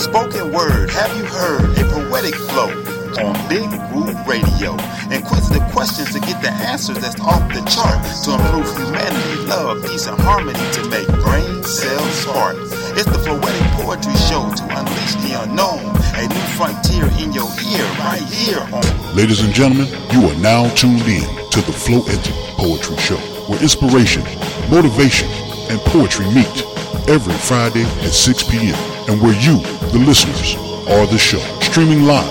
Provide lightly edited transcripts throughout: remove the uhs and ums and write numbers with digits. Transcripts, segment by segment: Spoken word, have you heard? A poetic flow on Big Woo Radio. Inquisitive questions to get the answers that's off the chart, to improve humanity, love, peace, and harmony, to make brain cells spark. It's the Fluentic Poetry Show, to unleash the unknown, a new frontier in your ear, right here on. Ladies and gentlemen, you are now tuned in to the Fluentic Poetry Show, where inspiration, motivation, and poetry meet every Friday at 6 p.m. and where you, the listeners, are the show. Streaming live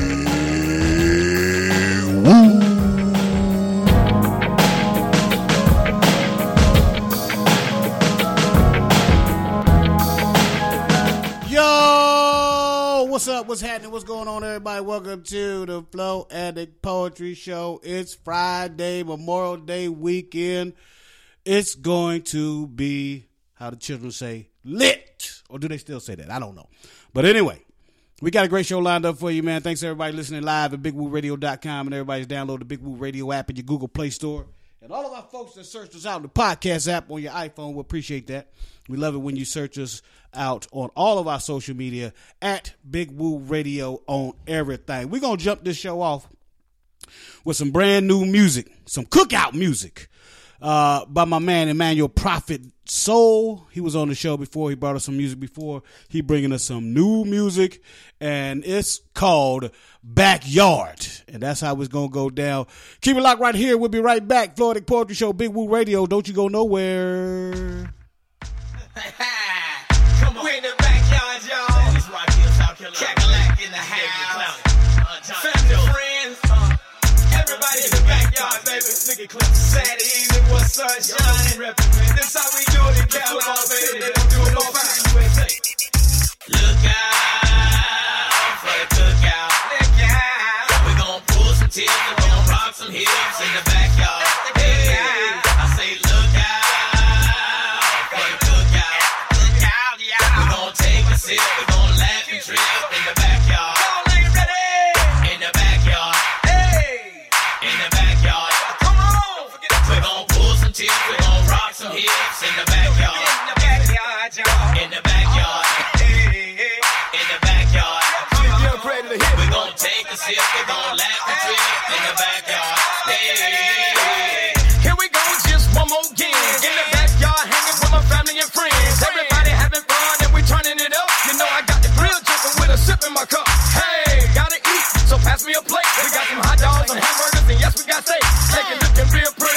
Woo. Yo, what's up? What's happening? What's going on, everybody? Welcome to the Fluentic Poetry Show. It's Friday, Memorial Day weekend. It's going to be, how the children say, lit. Or do they still say that? I don't know. But anyway, we got a great show lined up for you, man. Thanks to everybody listening live at BigWooRadio.com, and everybody's downloaded the Big Woo Radio app in your Google Play Store. And all of our folks that searched us out in the podcast app on your iPhone, we appreciate that. We love it when you search us out on all of our social media at Big Woo Radio on everything. We're going to jump this show off with some brand new music, some cookout music by my man Emmanuel Prophet Soul. He was on the show before. He brought us some music before. He bringing us some new music, and it's called Backyard, and that's how it's going to go down. Keep it locked right here. We'll be right back. Fluentic Poetry Show, Big Woo Radio. Don't you go nowhere. Come on. We're in the backyard, y'all. This right here, South Carolina. Cadillac in the house. Family, friends. Everybody in the backyard, baby. Nigga clip Saturday evening with sunshine. That's how we do it in Cadillac, baby. They don't do it no fine. Look out for the cookout. Look out. We're going to pull some tears and we're going to rock some hips in the backyard. Hey, I say look out for the cookout. Look out, yeah. We're going to take a sip. We're going to laugh and trip in the backyard. We're gon' rock some hips in the backyard. In the backyard, y'all. In the backyard. In the backyard. We're gon' take a sip, we're gon' laugh and trip in the backyard. Hey. Here we go, just one more game. In the backyard, hanging with my family and friends. Everybody having fun and we turning it up. You know I got the grill jumping with a sip in my cup. Hey, gotta eat, so pass me a plate. We got some hot dogs and hamburgers, and yes, we got steak. Take it looking real pretty.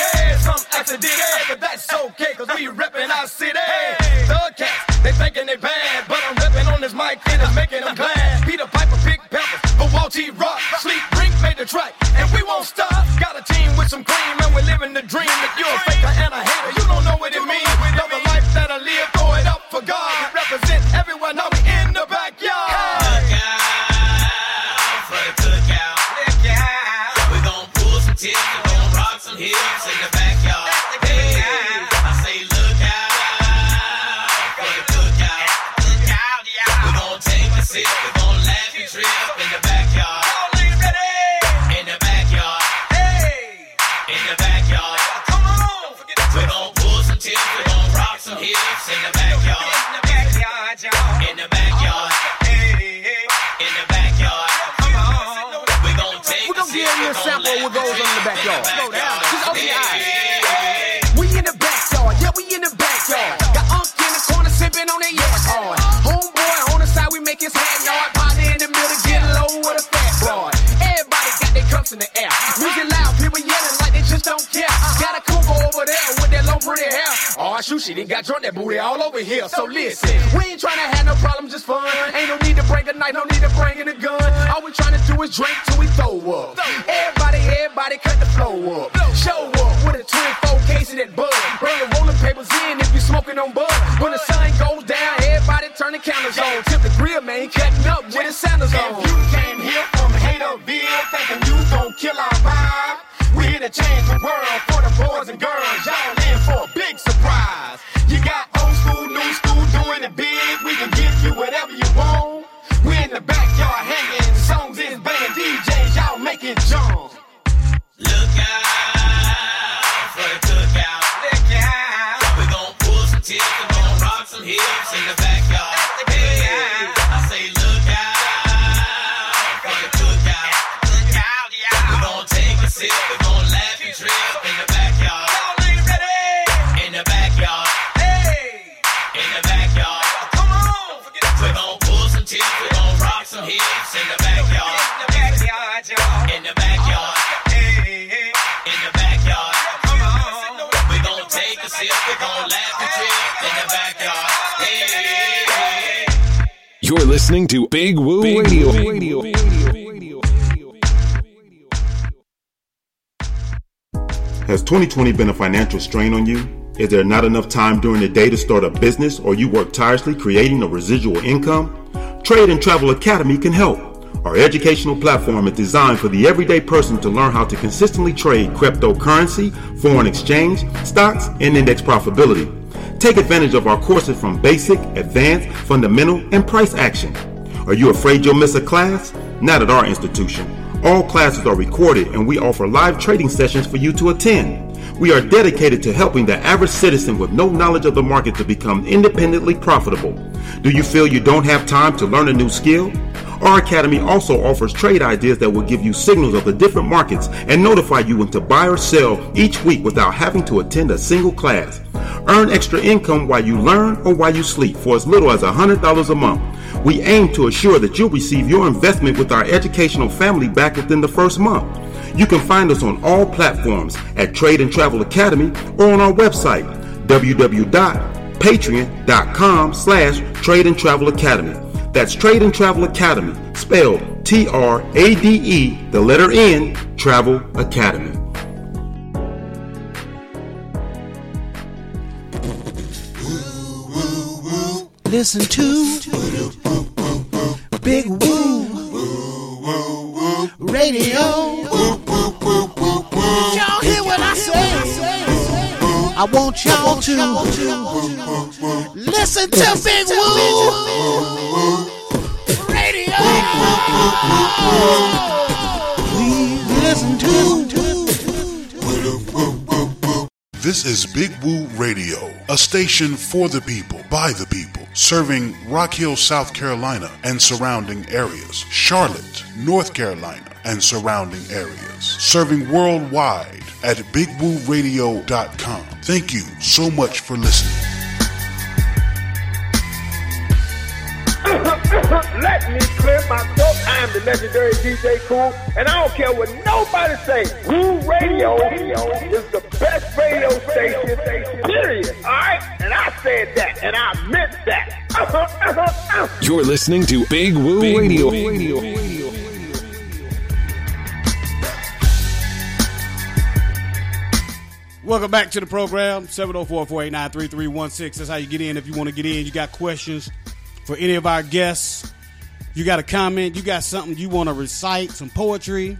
But that's okay, cause we reppin' our city. Hey. Thug cats, they thinkin' they bad, but I'm reppin' on this mic and it's making them glad. Peter Piper, Big Pepper, but Walty Rock, Sleep Brink made the track, and we won't stop. Got a team with some cream, and we're living the dream. If you're a faker and a hater, you don't know what it means. Love the life that I live, throw it up for God. We represent everyone, now we in the backyard. Look out for the cookout. Look out. We're gonna pull some tears, we're gonna rock some hips in the backyard. We're gonna laugh and trip in the backyard. In the backyard. Hey. In the backyard. Come on. We're gonna pull some tears. We're gonna rock some hips in the backyard. In the backyard, y'all. In the goes on in the backyard. Go down. Just open your eyes. We in the backyard. Yeah, we in the backyard. Got Unc in the corner sipping on that yak hard. Homeboy on the side, we make his hat yard. Partner in the middle, get low with a fat broad. Everybody got their cups in the air. Music loud, people yelling like they just don't care. Got a cougar over there with that long pretty hair. Oh, shoot, she done got drunk, that booty all over here. So listen, we ain't trying to have no problems, just fun. Ain't no need to break a night, no need to bring in a gun. All we trying to do is drink till we throw up. Everybody cut the flow up. Show up with a 24 case of that bud. Bring the rolling papers in if you smoking on bud. When the sun goes down, everybody turn the counters on. Tip the grill, man, cutting up with his sandals on. If you came here from Haterville thinking you gon' kill our vibe, we here to change the world for the boys and girls. Y'all in for a big surprise. You got old school, new school, doing it big. We can give you whatever you want. We in the backyard hanging, songs is banging, DJs, y'all making jump. Look out for the cookout. Look out. We gon' pull some tips and gon' rock some hips in the backyard. Hey, I say look out for the cookout. Look out, yeah. We gon' take a sip, we gon' laugh and trip in the backyard. Y'all ain't ready. In the backyard. Hey. In the backyard. Come on. We gon' pull some tips, we gon' rock some hips in the backyard. In the backyard, y'all. In the backyard. You're listening to Big Woo Radio. Has 2020 been a financial strain on you? Is there not enough time during the day to start a business, or you work tirelessly creating a residual income? Trade and Travel Academy can help. Our educational platform is designed for the everyday person to learn how to consistently trade cryptocurrency, foreign exchange, stocks, and index profitability. Take advantage of our courses from basic, advanced, fundamental, and price action. Are you afraid you'll miss a class? Not at our institution. All classes are recorded and we offer live trading sessions for you to attend. We are dedicated to helping the average citizen with no knowledge of the market to become independently profitable. Do you feel you don't have time to learn a new skill? Our academy also offers trade ideas that will give you signals of the different markets and notify you when to buy or sell each week without having to attend a single class. Earn extra income while you learn or while you sleep for as little as $100 a month. We aim to assure that you'll receive your investment with our educational family back within the first month. You can find us on all platforms at Trade and Travel Academy or on our website, www.patreon.com/Trade and Travel Academy. That's Trade and Travel Academy, spelled T-R-A-D-E, the letter N, Travel Academy. Listen to Big Woo Radio. Y'all hear what I say? I want y'all to listen to Big Woo Radio. Please listen to. This is Big Woo Radio, a station for the people, by the people, serving Rock Hill, South Carolina and surrounding areas, Charlotte, North Carolina and surrounding areas, serving worldwide at BigWooRadio.com. Thank you so much for listening. Let me clear my throat. I'm the legendary DJ Cool, and I don't care what nobody say. Woo Radio is the best radio station, period. All right? And I said that, and I meant that. You're listening to Big Woo Radio. Welcome back to the program, 704-489-3316. That's how you get in if you want to get in. You got questions for any of our guests. You got a comment. You got something you want to recite, some poetry.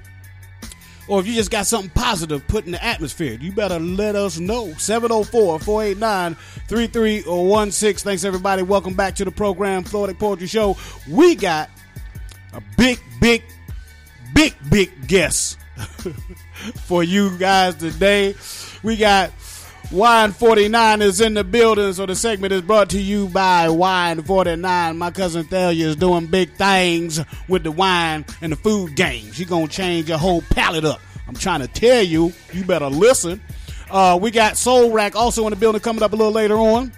Or if you just got something positive put in the atmosphere, you better let us know. 704-489-3316. Thanks, everybody. Welcome back to the program, Fluentic Poetry Show. We got a big guest for you guys today. We got Wine 49 is in the building, so the segment is brought to you by Wine 49. My cousin Thalia is doing big things with the wine and the food game. She's going to change your whole palate up I'm trying to tell you, you better listen. We got Soulrac also in the building coming up a little later on.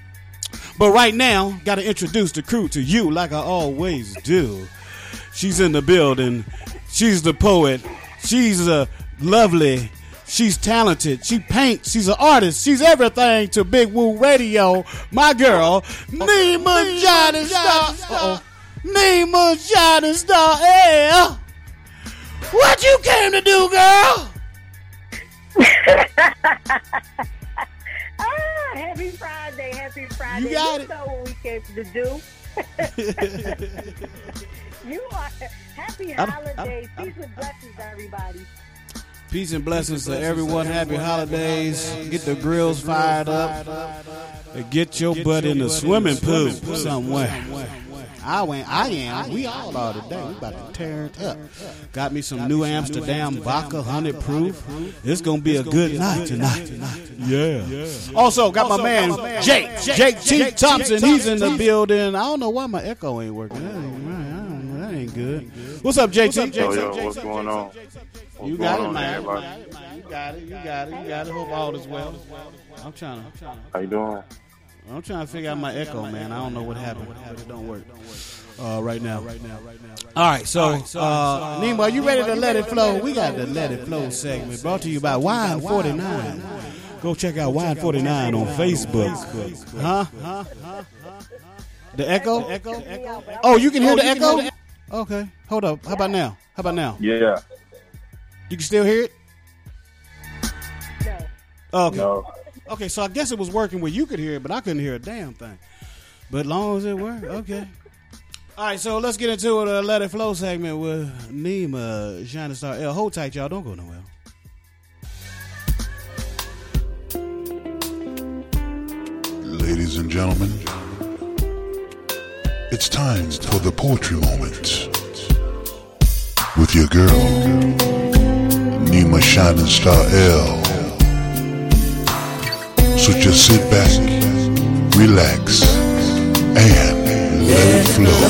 But right now, got to introduce the crew to you like I always do. She's in the building. She's the poet. She's a lovely. She's talented. She paints. She's an artist. She's everything to Big Woo Radio. My girl, Nyema Shining Star. Nyema Shining Star L. What you came to do, girl? Happy Friday. Happy Friday. You got it. You know what we came to do. You are happy holidays. Peace and blessings, everybody. Peace and blessings to everyone. Happy holidays. Get the grills fired up. Get your butt in the swimming pool somewhere. I am. We all are today. We about to tear it up. Got me some New Amsterdam vodka, 100 proof. It's going to be a good night tonight. Yeah. Also, got my man Jake Chief Thompson. He's in the building. I don't know why my echo ain't working. That ain't good. What's up, Jake Chief? What's going on? You got it, man. You got it. Hope all is well. I'm trying. How you doing? I'm trying to figure out my echo, man. I don't know what happened. It don't work. Right now. All right, so, Nyema, are you ready to let it flow? We got the Let It Flow segment brought to you by Wine 49. Go check out Wine 49 on Facebook. Huh? The echo? Oh, you can hear the echo? Okay, hold up. How about now? Yeah. You can still hear it? No. Okay. No. Okay, so I guess it was working where you could hear it, but I couldn't hear a damn thing. But as long as it worked, okay. All right, so let's get into the Let It Flow segment with Nyema Shining Star L. Hold tight, y'all. Don't go nowhere. Ladies and gentlemen, it's time for the poetry moment with your girl, Nyema Shining Star L. So just sit back, relax, and let it flow.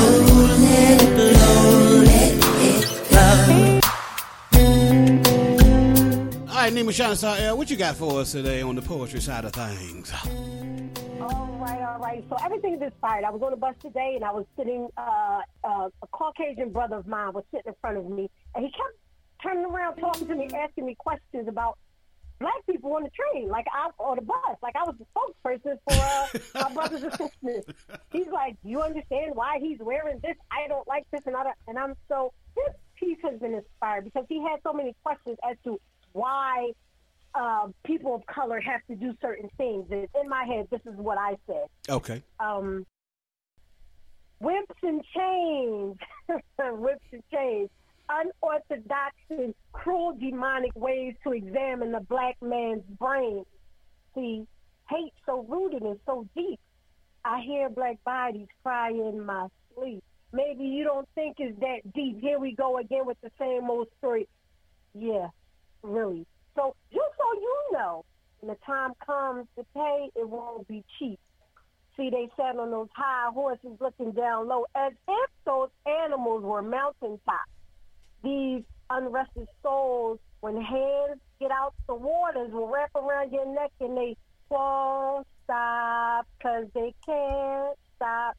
Let it blow, let it blow. All right, Nyema Shining Star L, what you got for us today on the poetry side of things? All right. So everything is inspired. I was on the bus today, and I was sitting, a Caucasian brother of mine was sitting in front of me, and he kept turning around, talking to me, asking me questions about black people on the train, or the bus. Like, I was the spokesperson for my brother's assistance. He's like, "Do you understand why he's wearing this? I don't like this," and I'm so, this piece has been inspired because he had so many questions as to why people of color have to do certain things. And in my head, this is what I said. Okay. Whips and chains. Whips and chains. Unorthodox and cruel demonic ways to examine the black man's brain. See, hate so rooted and so deep. I hear black bodies cry in my sleep. Maybe you don't think it's that deep. Here we go again with the same old story. Yeah, really. So just so you know, when the time comes to pay, it won't be cheap. See, they sat on those high horses looking down low as if those animals were mountaintops. These unrested souls, when hands get out the waters, will wrap around your neck and they won't stop because they can't stop.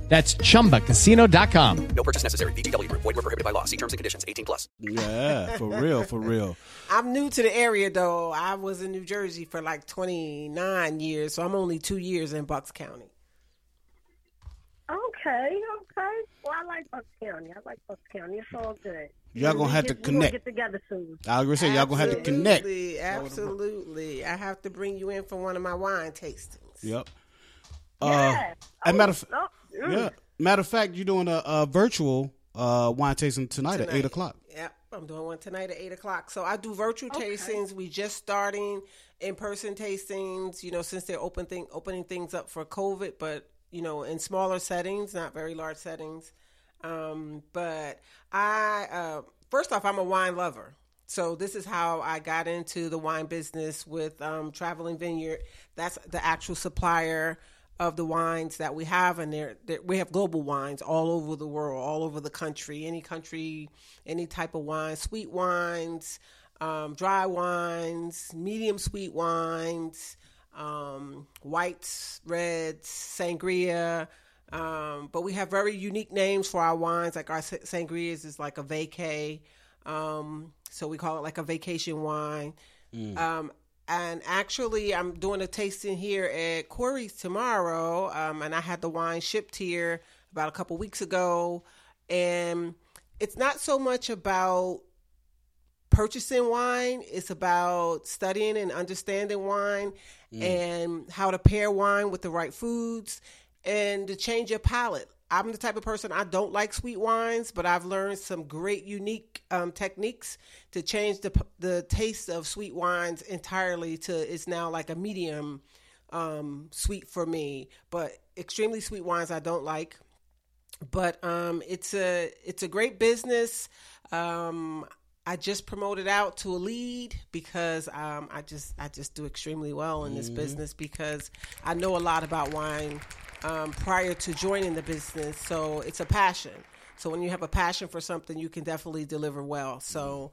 That's ChumbaCasino.com. No purchase necessary. VGW Group. Void where prohibited by law. See terms and conditions. 18 plus. Yeah, for real. I'm new to the area, though. I was in New Jersey for like 29 years, so I'm only 2 years in Bucks County. Okay. Well, I like Bucks County. It's all good. Y'all going to have to connect. We'll get together soon. I was going to say, y'all going to have to connect. Absolutely. I have to bring you in for one of my wine tastings. Yep. Yes. Matter of fact, you're doing a virtual wine tasting tonight at 8 o'clock. Yep, I'm doing one tonight at 8 o'clock. So I do virtual tastings. We just starting in-person tastings, you know, since they're opening things up for COVID, but, you know, in smaller settings, not very large settings. But I, first off, I'm a wine lover. So this is how I got into the wine business with Traveling Vineyard. That's the actual supplier of the wines that we have, and we have global wines all over the world, all over the country, any type of wine, sweet wines, dry wines, medium sweet wines, whites, reds, sangria. But we have very unique names for our wines. Like our sangrias is like a vacay. So we call it like a vacation wine. And actually, I'm doing a tasting here at Corey's tomorrow, and I had the wine shipped here about a couple weeks ago. And it's not so much about purchasing wine. It's about studying and understanding wine and how to pair wine with the right foods and to change your palate. I'm the type of person, I don't like sweet wines, but I've learned some great, unique techniques to change the taste of sweet wines entirely to it's now like a medium sweet for me. But extremely sweet wines I don't like. But it's a great business. I just promoted out to a lead because I just do extremely well in this business because I know a lot about wine. Prior to joining the business. So it's a passion. So when you have a passion for something, you can definitely deliver well. So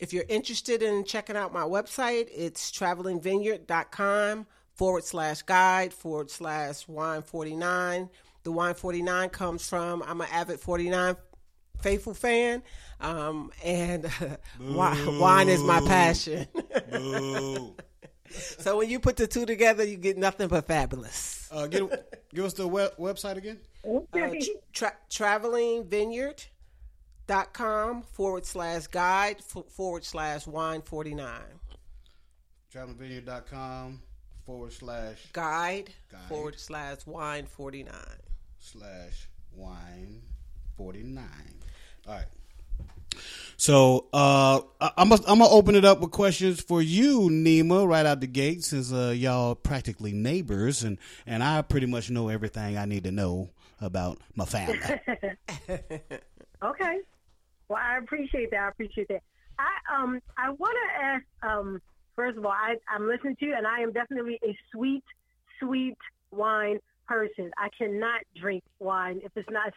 if you're interested in checking out my website, it's travelingvineyard.com /guide/wine49. The wine 49 comes from, I'm an avid 49 faithful fan. And wine is my passion. Boo. So when you put the two together, you get nothing but fabulous. Give us the website again. Travelingvineyard.com /guide /wine49. Travelingvineyard.com /guide /wine49. /wine49. All right. So I'm gonna open it up with questions for you, Nyema, right out the gate, since y'all practically neighbors, and I pretty much know everything I need to know about my family. Okay, well I appreciate that. I want to ask. First of all, I'm listening to you, and I am definitely a sweet wine person. I cannot drink wine if it's not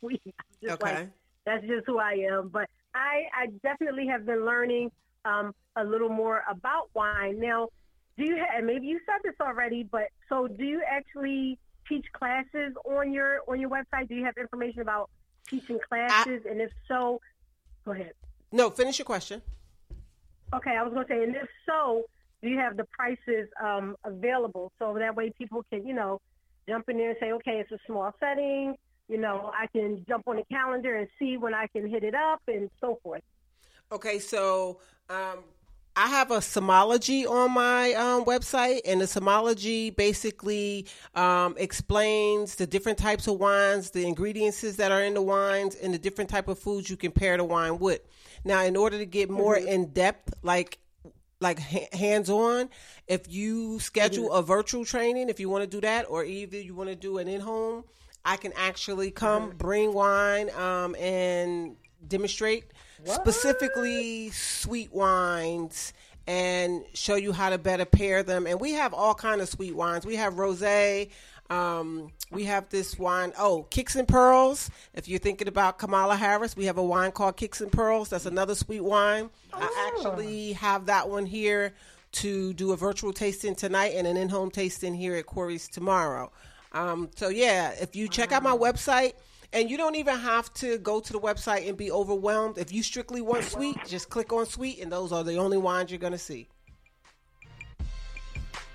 sweet. That's just who I am. But I definitely have been learning a little more about wine. Now, maybe you said this already, but so do you actually teach classes on your website? Do you have information about teaching classes? And if so, go ahead. No, finish your question. Okay, I was going to say, and if so, do you have the prices available? So that way people can, jump in there and say, okay, it's a small setting. I can jump on the calendar and see when I can hit it up and so forth. Okay, so I have a Somology on my website, and the Somology basically explains the different types of wines, the ingredients that are in the wines, and the different type of foods you can pair the wine with. Now, in order to get more in-depth, like hands-on, if you schedule a virtual training, if you want to do that, or either you want to do an in-home, I can actually come bring wine and demonstrate specifically sweet wines and show you how to better pair them. And we have all kinds of sweet wines. We have rosé. We have this wine, Kicks and Pearls. If you're thinking about Kamala Harris, we have a wine called Kicks and Pearls. That's another sweet wine. Oh. I actually have that one here to do a virtual tasting tonight and an in-home tasting here at Corey's tomorrow. So yeah, if you check out my website, and you don't even have to go to the website and be overwhelmed. If you strictly want sweet, just click on sweet, and those are the only wines you're going to see.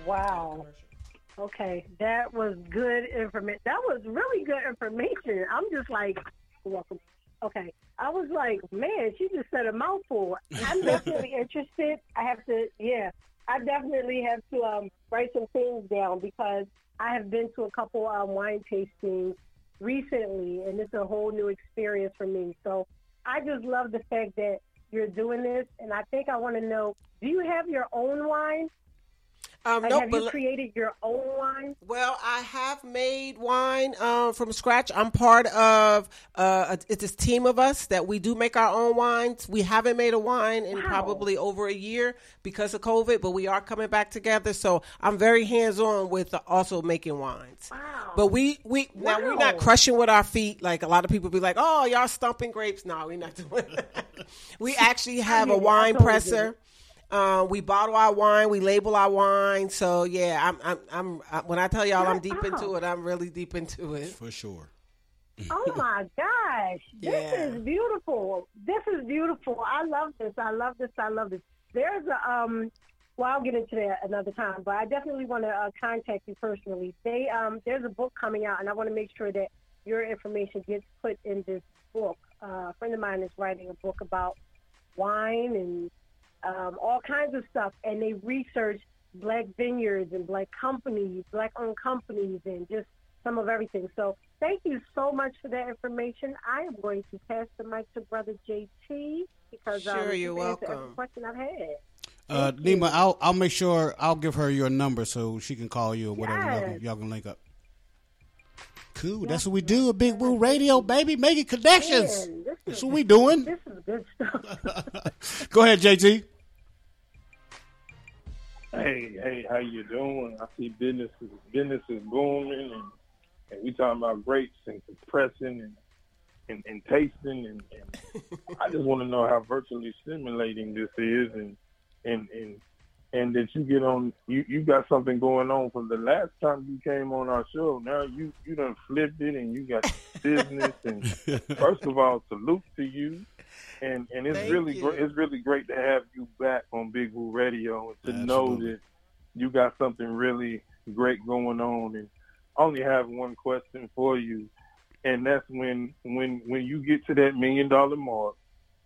Wow. Okay. That was good information. That was really good information. I'm just like, welcome. Okay. I was like, man, she just said a mouthful. I'm definitely interested. I definitely have to write some things down because I have been to a couple wine tastings recently, and it's a whole new experience for me. So I just love the fact that you're doing this, and I think I want to know, do you have your own wine? Have you created your own wine? Well, I have made wine from scratch. I'm part of it's this team of us that we do make our own wines. We haven't made a wine in probably over a year because of COVID, but we are coming back together. So I'm very hands-on with also making wines. Wow. But we now we're not crushing with our feet. Like a lot of people be like, oh, y'all stomping grapes. No, we're not doing that. We actually have a wine presser. We bottle our wine, we label our wine. So yeah, I'm when I tell y'all I'm deep into it, I'm really deep into it. For sure. Oh my gosh. This is beautiful. This is beautiful. I love this. There's a, I'll get into that another time, but I definitely want to contact you personally. There's a book coming out and I want to make sure that your information gets put in this book. A friend of mine is writing a book about wine and all kinds of stuff, and they research black vineyards and black companies, black-owned companies, and just some of everything. So thank you so much for that information. I am going to pass the mic to Brother JT because you're welcome. Every question I've had. Nyema, I'll make sure I'll give her your number so she can call you or whatever. Y'all can link up. Cool. Yes. That's what we do at Big Woo Radio, baby. Making connections. That's what we doing. This is good stuff. Go ahead, JT. Hey, how you doing? I see business is booming, and we talking about grapes and compressing and tasting, and I just want to know how virtually stimulating this is, and that you get on. You got something going on from the last time you came on our show. Now you done flipped it, and you got business. And first of all, salute to you. And it's it's really great to have you back on Big Woo Radio and to know that you got something really great going on. And I only have one question for you, and that's when you get to that $1 million mark,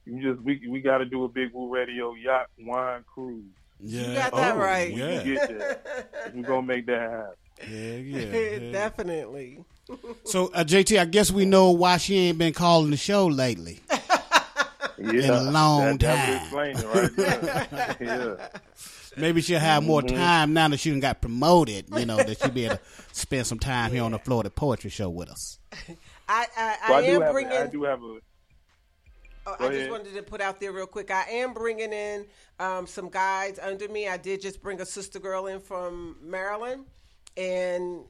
we got to do a Big Woo Radio yacht wine cruise. Yeah. You got that right. Yeah. You get that. We're gonna make that happen. Yeah. Definitely. So JT, I guess we know why she ain't been calling the show lately. In a long time. Right? Yeah. Maybe she'll have more time now that she done got promoted, that she'll be able to spend some time here on the Fluentic Poetry Show with us. I just wanted to put out there real quick. I am bringing in some guides under me. I did just bring a sister girl in from Maryland, and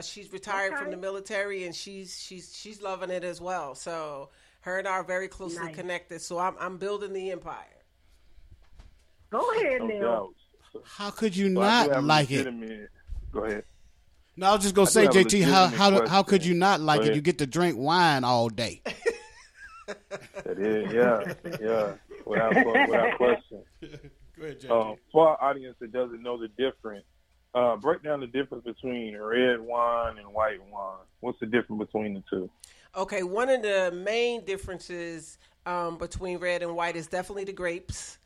she's retired from the military, and she's loving it as well. So her and I are very closely connected. So I'm building the empire. Go ahead, Neil. How could you not like it? Go ahead. No, I was just gonna say, JT, how could you not like it? You get to drink wine all day. That is, yeah. Without question. Go ahead, JT. For our audience that doesn't know the difference, break down the difference between red wine and white wine. What's the difference between the two? Okay, one of the main differences between red and white is definitely the grapes.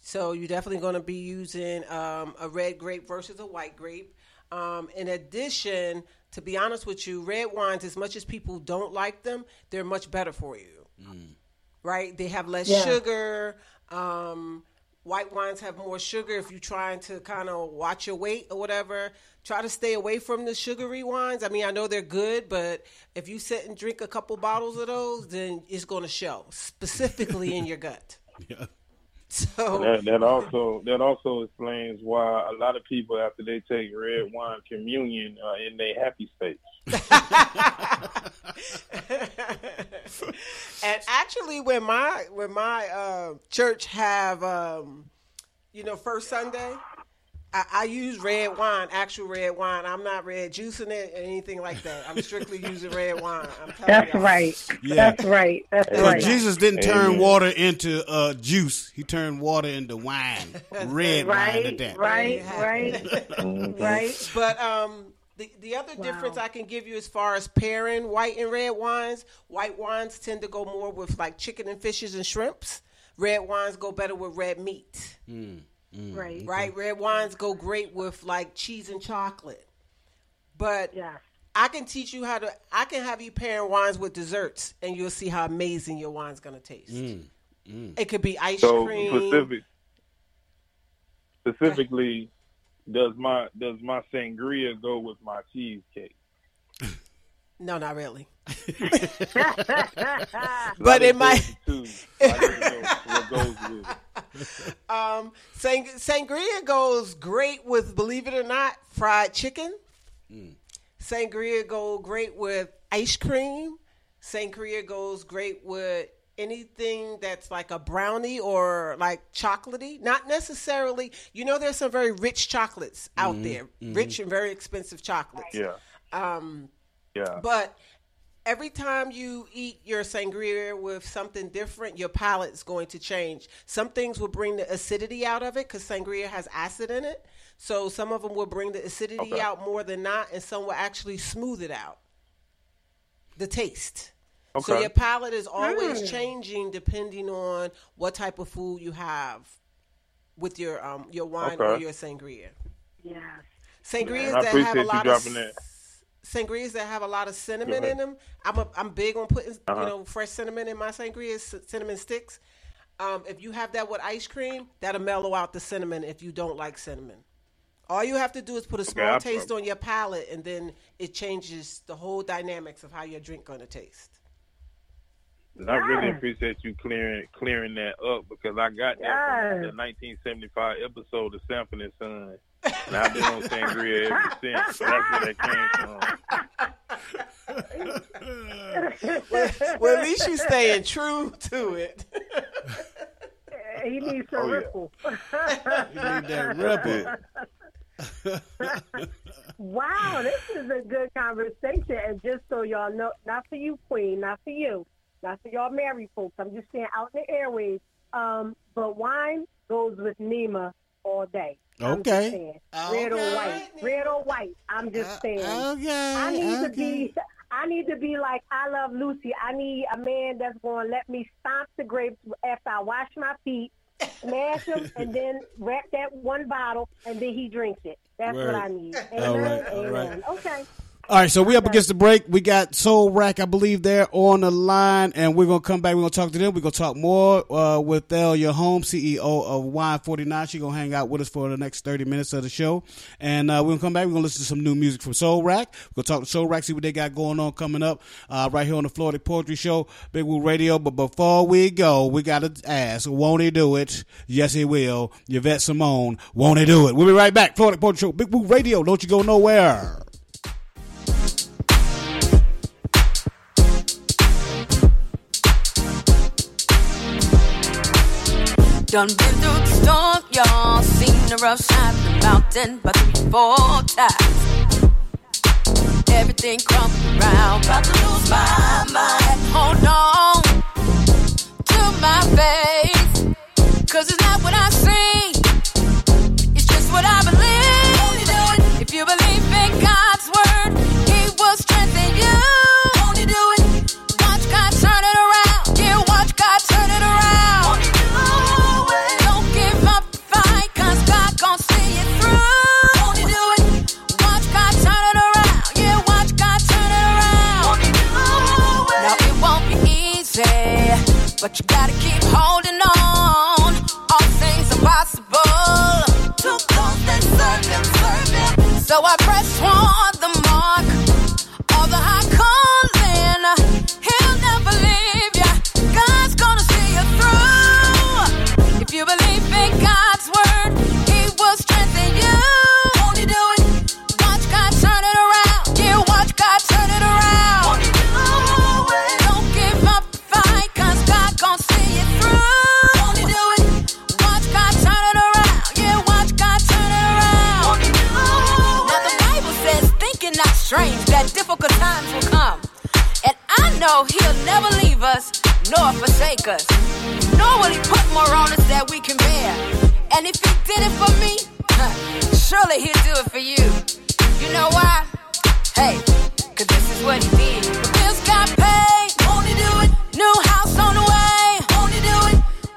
So you're definitely going to be using a red grape versus a white grape. In addition, to be honest with you, red wines, as much as people don't like them, they're much better for you. Mm. Right? They have less sugar. White wines have more sugar. If you're trying to kind of watch your weight or whatever, try to stay away from the sugary wines. I mean, I know they're good, but if you sit and drink a couple bottles of those, then it's going to show, specifically in your gut. Yeah. So that also explains why a lot of people, after they take red wine communion, are in their happy state. And actually, when my church have first Sunday, I use red wine, actual red wine. I'm not red juicing it or anything like that. I'm strictly using red wine. That's right. Jesus didn't turn water into juice. He turned water into wine. Red wine at that. Right. But the other difference I can give you as far as pairing white and red wines, white wines tend to go more with like chicken and fishes and shrimps. Red wines go better with red meat. Mm. Right. Okay. Red wines go great with like cheese and chocolate, but I can teach you I can have you pairing wines with desserts, and you'll see how amazing your wine's going to taste. It could be ice cream. Specifically, does my sangria go with my cheesecake? No, not really. But it might. What goes with it. Sangria goes great with, believe it or not, fried chicken. Mm. Sangria go great with ice cream. Sangria goes great with anything that's like a brownie or like chocolatey. Not necessarily. You know, there's some very rich chocolates out there, rich and very expensive chocolates. Yeah. Yeah. But every time you eat your sangria with something different, your palate's going to change. Some things will bring the acidity out of it because sangria has acid in it. So some of them will bring the acidity out more than not, and some will actually smooth it out, the taste. Okay. So your palate is always changing depending on what type of food you have with your wine or your sangria. Yeah. Sangrias that have a lot of... Sangrias that have a lot of cinnamon in them. I'm big on putting fresh cinnamon in my sangrias, cinnamon sticks. If you have that with ice cream, that'll mellow out the cinnamon if you don't like cinnamon. All you have to do is put a small taste on your palate, and then it changes the whole dynamics of how your drink going to taste. I really appreciate you clearing that up, because I got that from the 1975 episode of Sanford and Son. And I've been on sangria ever since, so that's where that came from. Well, at least you're staying true to it. He needs a ripple. Yeah. You need that ripple. Wow, this is a good conversation. And just so y'all know, not for you, Queen, not for you. Not for y'all married folks. I'm just saying out in the airways. But wine goes with Nyema all day. Okay. Red or white. Red or white. I'm just saying. Okay. I need to be like I Love Lucy. I need a man that's going to let me stomp the grapes after I wash my feet, smash them, and then wrap that one bottle, and then he drinks it. That's what I need. Amen. All right. Okay. All right, so we're up against the break. We got Soulrac, I believe, there on the line, and we're going to come back. We're going to talk to them. We're going to talk more with Thalia Holmes, CEO of Wine49. She's going to hang out with us for the next 30 minutes of the show, and we're going to come back. We're going to listen to some new music from Soulrac. We're going to talk to Soulrac, see what they got going on coming up right here on the Fluentic Poetry Show, Big Woo Radio. But before we go, we got to ask, won't he do it? Yes, he will. Yvette Simone, won't he do it? We'll be right back. Fluentic Poetry Show, Big Woo Radio. Don't you go nowhere. Done been through the storm, y'all. Seen the rough side of the mountain by 3-4 times. Everything crumbling around, about to lose my mind. Hold on to my faith, 'cause it's not what I see, it's just what I believe. If you believe in God's word, He will strengthen you. But you gotta keep holding on. All things are possible to those that serve Him. So I press toward the mark of the high calling. He'll never leave ya. God's gonna see you through. If you believe in God's word, He will strengthen you. Won't He do it? Watch God turn it around. Yeah, watch God turn it around. Won't He do it? Don't give up. Gonna see it through. Won't He do it? Watch God turn it around. Yeah, watch God turn it around. Won't He do it? Now the Bible says, thinking not strange, that difficult times will come. And I know He'll never leave us, nor forsake us. Nor will He put more on us that we can bear. And if He did it for me, surely He'll do it for you. You know why? Hey, 'cause this is what He did. The bills got paid. Won't He do it? New house on the way.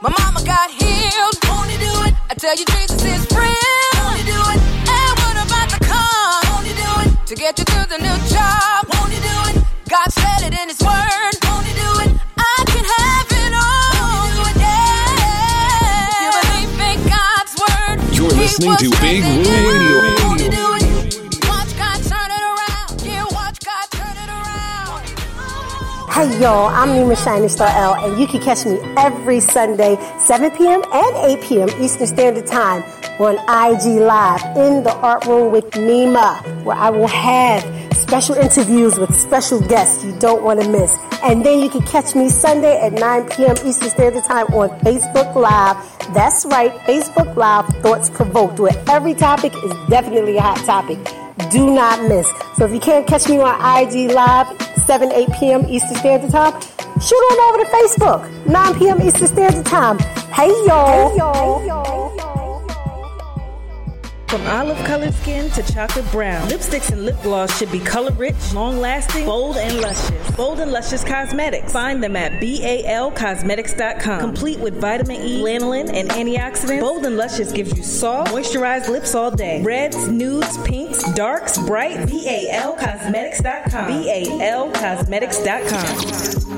My mama got healed. Won't He do it? I tell you, Jesus is real. Won't He do it? And what about the car? Won't He do it? To get you to the new job. Won't He do it? God said it in His word. Won't He do it? I can have it all. Won't He do it? Yeah. If you believe in God's word, He listening to Big Woo Radio. Hey, y'all, I'm Nyema Shining Star L, and you can catch me every Sunday, 7 p.m. and 8 p.m. Eastern Standard Time on IG Live in the Art Room with Nyema, where I will have special interviews with special guests you don't want to miss. And then you can catch me Sunday at 9 p.m. Eastern Standard Time on Facebook Live. That's right, Facebook Live Thoughts Provoked, where every topic is definitely a hot topic. Do not miss. So if you can't catch me on IG Live, 7, 8 p.m. Eastern Standard Time, shoot on over to Facebook, 9 p.m. Eastern Standard Time. Hey, y'all. Hey, y'all. Hey, y'all. From olive-colored skin to chocolate brown, lipsticks and lip gloss should be color-rich, long-lasting, bold, and luscious. Bold and Luscious Cosmetics. Find them at BALcosmetics.com. Complete with vitamin E, lanolin, and antioxidants, Bold and Luscious gives you soft, moisturized lips all day. Reds, nudes, pinks, darks, bright. BALcosmetics.com. BALcosmetics.com.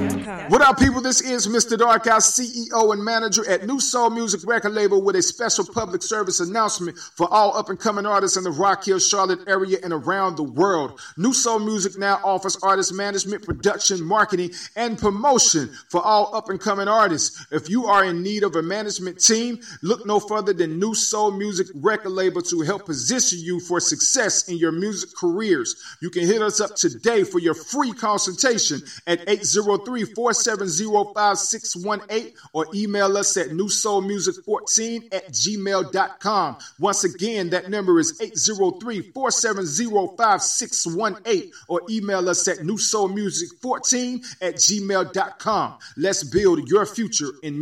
What up, people? This is Mr. Dark Out, CEO and manager at New Soul Music Record Label, with a special public service announcement for all up-and-coming artists in the Rock Hill, Charlotte area and around the world. New Soul Music now offers artist management, production, marketing, and promotion for all up-and-coming artists. If you are in need of a management team, look no further than New Soul Music Record Label to help position you for success in your music careers. You can hit us up today for your free consultation at 803-470-5618 or email us at newsoulmusic14@gmail.com. Once again, that number is 803-470-5618 or email us at newsoulmusic14@gmail.com. Let's build your future in.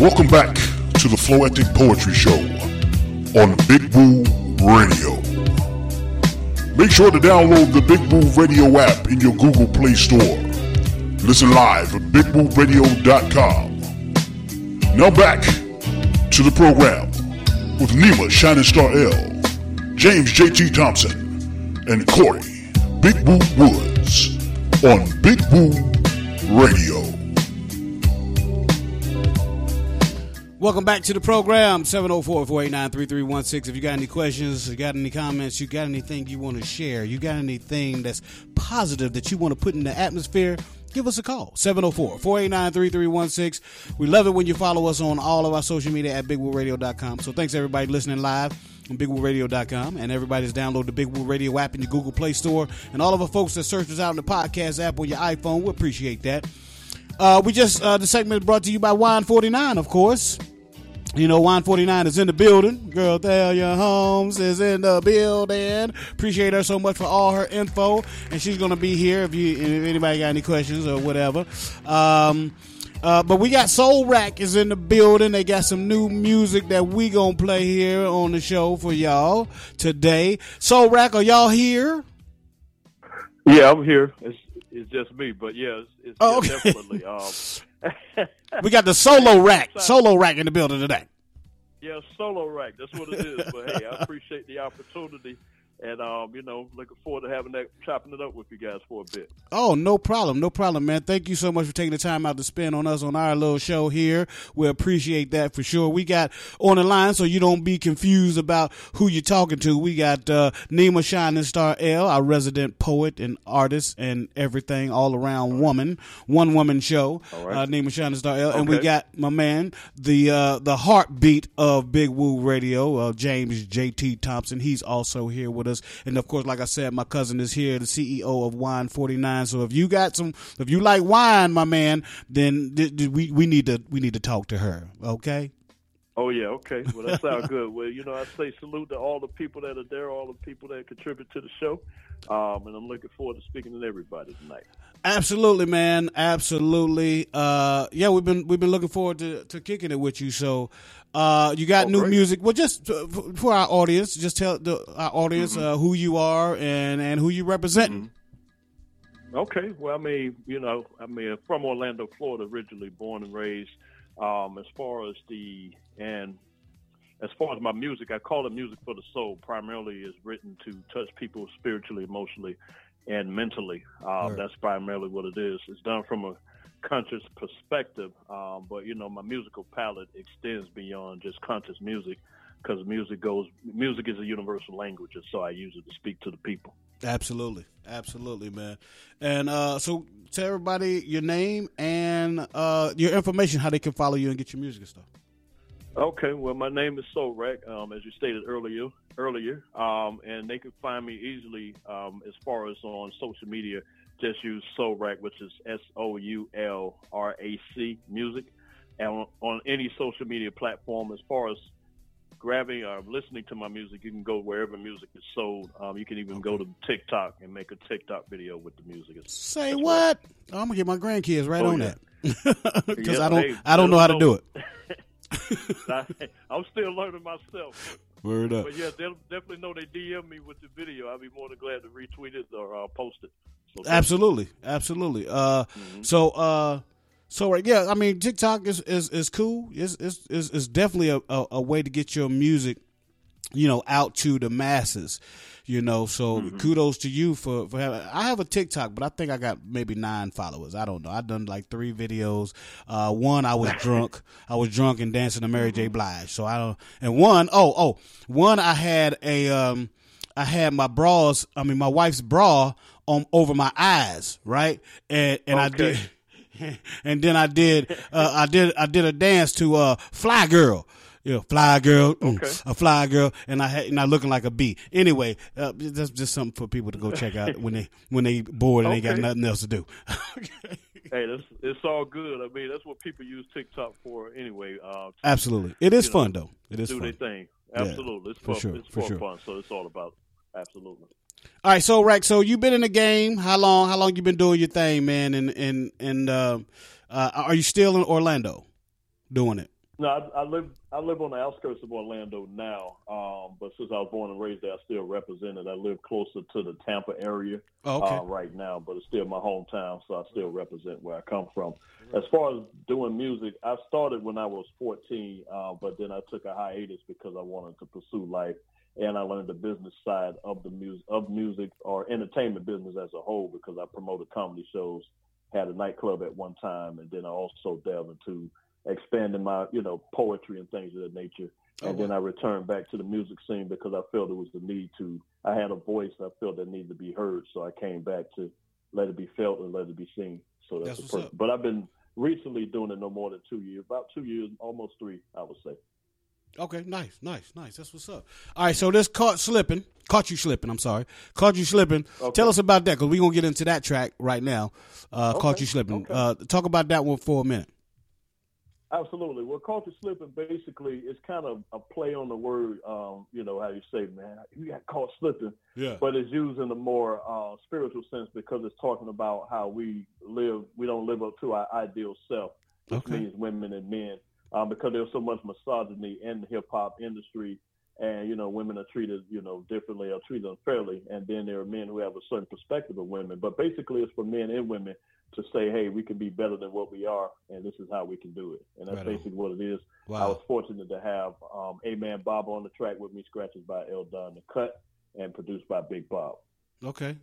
Welcome back to the Fluentic Poetry Show on Big Woo Radio. Make sure to download the Big Woo Radio app in your Google Play Store. Listen live at BigWooRadio.com. Now back to the program with Nyema Shining Star L, James J.T. Thompson, and Corey Big Woo Woods on Big Woo Radio. Welcome back to the program, 704-489-3316. If you got any questions, you got any comments, you got anything you want to share, you got anything that's positive that you want to put in the atmosphere, give us a call, 704-489-3316. We love it when you follow us on all of our social media at BigWooRadio.com. So thanks, everybody, listening live on BigWooRadio.com. And everybody's download the Big Woo Radio app in your Google Play Store. And all of our folks that search us out in the podcast app on your iPhone, we appreciate that. The segment is brought to you by Wine 49, of course. You know, Wine 49 is in the building. Girl, Thalia Holmes is in the building. Appreciate her so much for all her info. And she's going to be here if anybody got any questions or whatever. But we got Soulrac is in the building. They got some new music that we going to play here on the show for y'all today. Soulrac, are y'all here? Yeah, I'm here. It's just me, but yeah, it's definitely. We got the Soulrac in the building today. Yeah, Soulrac, that's what it is. But hey, I appreciate the opportunity, and looking forward to chopping it up with you guys for a bit. Oh, no problem, man. Thank you so much for taking the time out to spend on us on our little show here. We appreciate that for sure. We got on the line, so you don't be confused about who you're talking to. We got Nyema Shining Star L, our resident poet and artist and everything all around woman, one woman show. All right. Nyema Shining Star L, okay. And we got my man, the heartbeat of Big Woo Radio, James J.T. Thompson. He's also here with us. And of course, like I said, my cousin is here, the CEO of Wine 49. So if you like wine, my man, then we need to talk to her. Okay. Oh, yeah, okay. Well, that sounds good. Well, you know, I say salute to all the people that are there, all the people that contribute to the show, and I'm looking forward to speaking to everybody tonight. Absolutely, man. Absolutely. Yeah, we've been looking forward to kicking it with you. So you got new music. Well, just for our audience, just tell our audience who you are and who you represent. Mm-hmm. Okay. Well, I mean, from Orlando, Florida, originally born and raised. As far as my music, I call it music for the soul. Primarily, is written to touch people spiritually, emotionally, and mentally. That's primarily what it is. It's done from a conscious perspective, but you know, my musical palette extends beyond just conscious music, because music is a universal language, and so I use it to speak to the people. Absolutely. Absolutely, man. And so tell everybody your name and your information, how they can follow you and get your music and stuff. Okay. Well, my name is Soulrac, as you stated earlier. And they can find me easily as far as on social media. Just use Soulrac, which is Soulrac music. And on any social media platform, as far as grabbing or listening to my music, you can go wherever music is sold. You can even go to TikTok and make a TikTok video with the music. Say what? Right. I'm gonna get my grandkids on that because I don't know how to do it. I'm still learning myself. Word up. But yeah, they'll definitely know. They DM me with the video. I'll be more than glad to retweet it or post it. So absolutely. So, I mean, TikTok is cool. It's definitely a way to get your music, you know, out to the masses, you know. So kudos to you for having. I have a TikTok, but I think I got maybe 9 followers. I don't know. I've done like 3 videos. One, I was drunk. And dancing to Mary J. Blige. So I don't. And one I had my wife's bra over my eyes, right? And I did. And then I did a dance to Fly Girl, a Fly Girl, and I looking like a bee. Anyway, that's just something for people to go check out when they bored and they got nothing else to do. Hey, it's all good. I mean, that's what people use TikTok for anyway. Absolutely, it is fun though. It is do fun. Their thing. Absolutely, yeah, it's fun. Sure, it's for fun. So it's all about absolutely. All right, so Rack, so you've been in the game. How long you been doing your thing, man? And are you still in Orlando doing it? No, I live on the outskirts of Orlando now. But since I was born and raised there, I still represent it. I live closer to the Tampa area right now, but it's still my hometown, so I still represent where I come from. As far as doing music, I started when I was 14, but then I took a hiatus because I wanted to pursue life. And I learned the business side of the music or entertainment business as a whole, because I promoted comedy shows, had a nightclub at one time, and then I also delved into expanding my, you know, poetry and things of that nature. And then I returned back to the music scene because I felt it was the need to. I had a voice and I felt that needed to be heard, so I came back to let it be felt and let it be seen. So that's the purpose. But I've been recently doing it no more than 2 years, about 2 years, almost 3, I would say. Okay, nice. That's what's up. All right, so this Caught You Slipping. Okay. Tell us about that, because we're going to get into that track right now, Caught You Slipping. Okay. Talk about that one for a minute. Absolutely. Well, Caught You Slipping basically is kind of a play on the word, you know, how you say, man, you got caught slipping. Yeah. But it's used in a more spiritual sense, because it's talking about how we live. We don't live up to our ideal self, which means women and men. Because there's so much misogyny in the hip-hop industry, and, you know, women are treated, you know, differently or treated unfairly, and then there are men who have a certain perspective of women. But basically it's for men and women to say, hey, we can be better than what we are, and this is how we can do it. And that's basically what it is. Wow. I was fortunate to have A-Man Bob on the track with me, scratches by L. Dunn, the cut, and produced by Big Bob. Okay.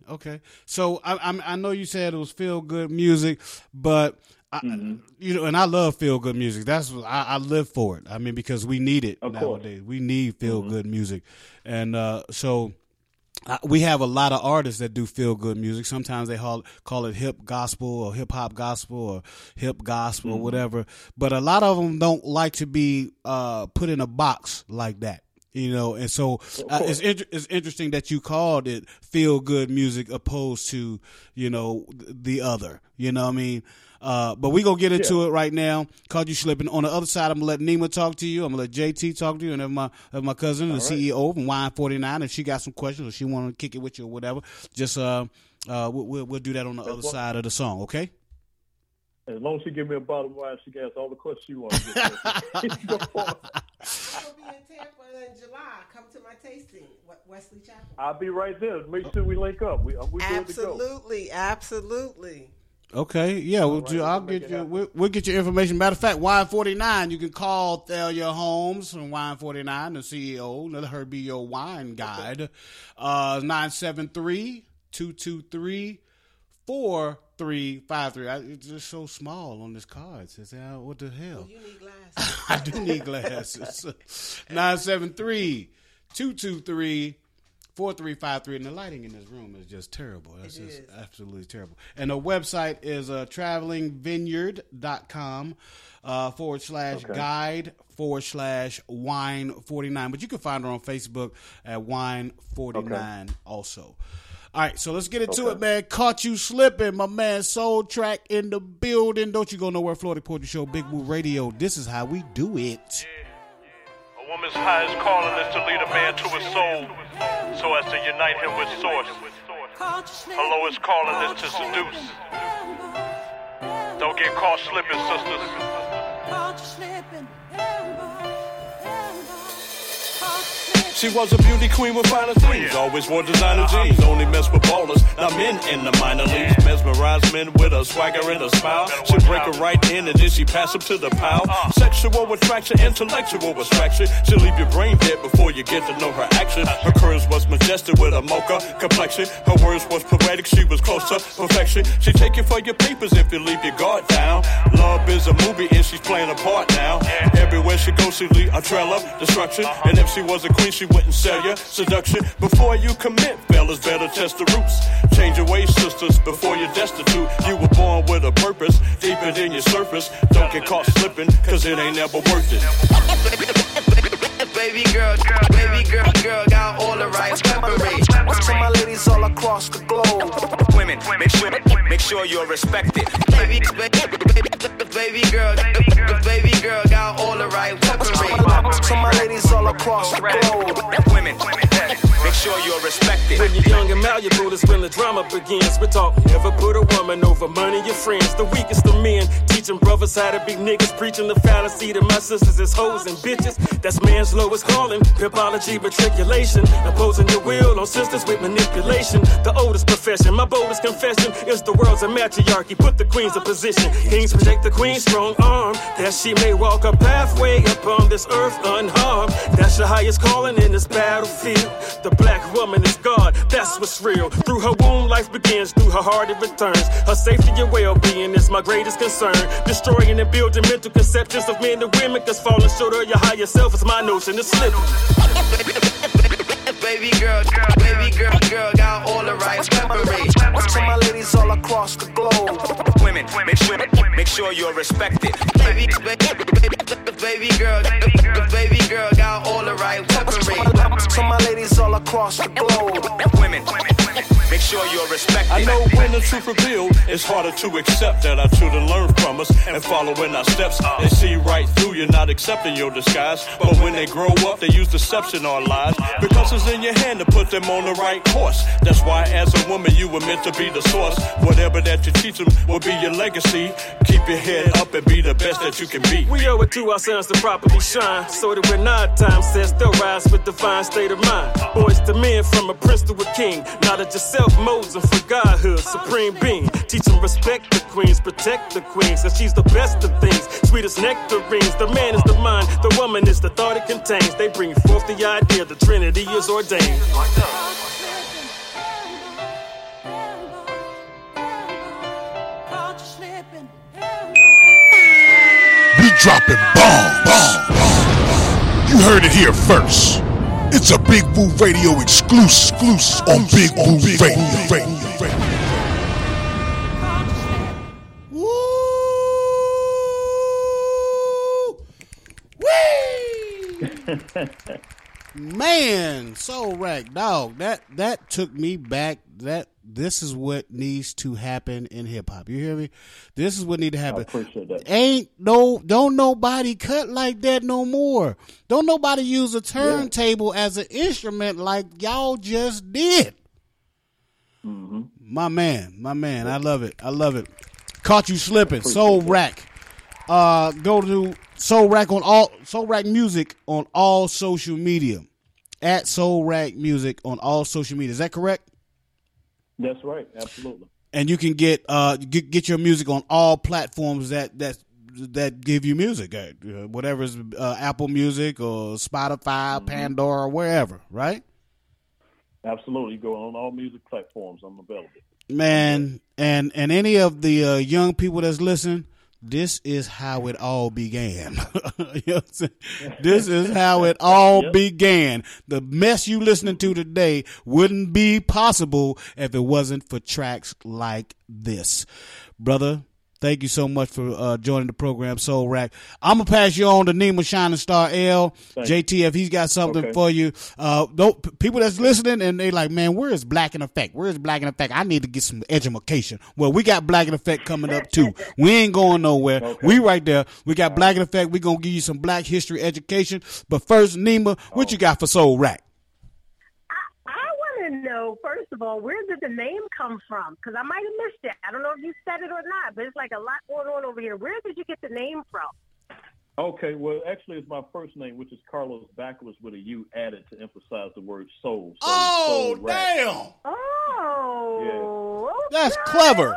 So I know you said it was feel-good music, but... you know, and I love feel good music. That's what I live for it. I mean, because we need it nowadays. We need feel good music, and we have a lot of artists that do feel good music. Sometimes they call it hip gospel or hip hop gospel or hip gospel or whatever. But a lot of them don't like to be put in a box like that. You know, and so it's interesting that you called it feel good music opposed to, you know, the other. You know what I mean? But we're going to get into it right now. Caught you slipping. On the other side, I'm going to let Nyema talk to you. I'm going to let JT talk to you. And then my cousin, CEO from Wine 49, if she got some questions or she want to kick it with you or whatever, just we'll do that on the other side of the song, okay? As long as she give me a bottle of wine, she can ask all the questions she wants. I'll be in Tampa in July. Come to my tasting, Wesley Chapel. I'll be right there. Make sure we link up. We absolutely, absolutely. Okay, yeah, we'll do. I'll get you. We'll get your information. Matter of fact, Wine 49. You can call Thalia Holmes from Wine 49, the CEO. Let her be your wine guide. 973-223-4353. It's just so small on this card. It says, what the hell? Well, you need glasses. I do need glasses. 973-223-4353. And the lighting in this room is just terrible. That's just absolutely terrible. And the website is travelingvineyard.com /guide/wine49. But you can find her on Facebook at wine49 also. All right, so let's get into it, man. Caught you slipping, my man. Soultrac in the building. Don't you go nowhere. Fluentic Poetry Show, Big Woo Radio. This is how we do it. A woman's highest calling is to lead a man to his soul, so as to unite him with source. Her lowest calling is to seduce. Don't get caught slipping, sisters. Caught you slipping, she was a beauty queen with finer things. Always wore designer jeans. Only mess with ballers, not men in the minor leagues. Mesmerized men with a swagger and a smile. She break her right in and then she pass them to the pile. Sexual attraction, intellectual abstraction. She'll leave your brain dead before you get to know her action. Her curves was majestic with a mocha complexion. Her words was poetic, she was close to perfection. She take you for your papers if you leave your guard down. Love is a movie and she's playing a part now. Everywhere she goes, she leave a trail of destruction. And if she was a queen, she wouldn't sell you seduction. Before you commit, fellas, better test the roots. Change your ways, sisters, before you're destitute. You were born with a purpose, deeper than your surface. Don't get caught slipping, cause it ain't never worth it. Baby girl, got all the right weaponry. To my ladies all across the globe. Women, make sure you're respected. Baby girl, got all the right weaponry. To my ladies all across the globe. Women, make sure you're respected. When you're young and malleable, that's when the drama begins. We talk, never put a woman over money, your friends. The weakest of men, teaching brothers how to be niggas. Preaching the fallacy that my sisters is hoes and bitches. That's man's lowest calling, pimpology, matriculation. Imposing your will on sisters with manipulation. The oldest profession, my boldest confession, is the world's a matriarchy. Put the queens in position. Kings protect the queen's strong arm, that she may walk a pathway upon this earth unharmed. That's your highest calling in this battlefield. The Black woman is God, that's what's real. Through her womb, life begins. Through her heart, it returns. Her safety and well-being is my greatest concern. Destroying and building mental conceptions of men and women, cause falling short of your higher self is my notion of slipping. Baby girl, got all the right weaponry. To my ladies all across the globe. Women, make sure you're respected. Baby girl, got all the right weaponry. To my ladies all across the globe. Women. Make sure you're respected. I know when the truth revealed, it's harder to accept that I should have learned from us and follow in our steps. They see right through you, not accepting your disguise. But when they grow up, they use deception or lies. Because it's in your hand to put them on the right course. That's why as a woman, you were meant to be the source. Whatever that you teach them will be your legacy. Keep your head up and be the best that you can be. We owe it to our sons to properly shine, so that when our time sets, they'll rise with divine state of mind. Boys to men, from a prince to a king, not a just self-modes and for Godhood, supreme being. Teach them respect the queens, protect the queens, cause she's the best of things, sweetest nectarines. The man is the mind, the woman is the thought it contains. They bring forth the idea, the Trinity is ordained. We dropping bombs. You heard it here first. It's a Big Woo Radio exclusive on Big Woo Radio. Woo! Whee! Man, Soulrac, dog, that took me back. This is what needs to happen in hip hop. You hear me? This is what needs to happen. I appreciate that. Don't nobody cut like that no more. Don't nobody use a turntable as an instrument like y'all just did. Mm-hmm. My man, I love it. Caught you slipping, Soulrac. Go to Soulrac Music on all social media. At Soulrac Music on all social media. Is that correct? That's right. Absolutely. And you can get your music on all platforms that give you music, whatever is Apple Music or Spotify, mm-hmm. Pandora, wherever, right? Absolutely. You go on all music platforms. I'm available. Man, and any of the young people that's listening, this is how it all began. You know what I'm saying? This is how it all began. The mess you listening to today wouldn't be possible if it wasn't for tracks like this. Brother, thank you so much for joining the program, Soulrac. I'm going to pass you on to Nyema Shining Star L. Thanks. JT, if he's got something for you. People that's listening and they like, man, where is Black in Effect? I need to get some edumacation. Well, we got Black in Effect coming up, too. We ain't going nowhere. Okay. We right there. We got Black in Effect. We're going to give you some Black history education. But first, Nyema, what you got for Soulrac? Know, first of all, where did the name come from? Because I might have missed it. I don't know if you said it or not, but it's like a lot going on over here. Where did you get the name from? Okay, well, actually, it's my first name, which is Carlos backwards with a U added to emphasize the word soul. So Soulrac. Damn! Oh, yeah. That's clever.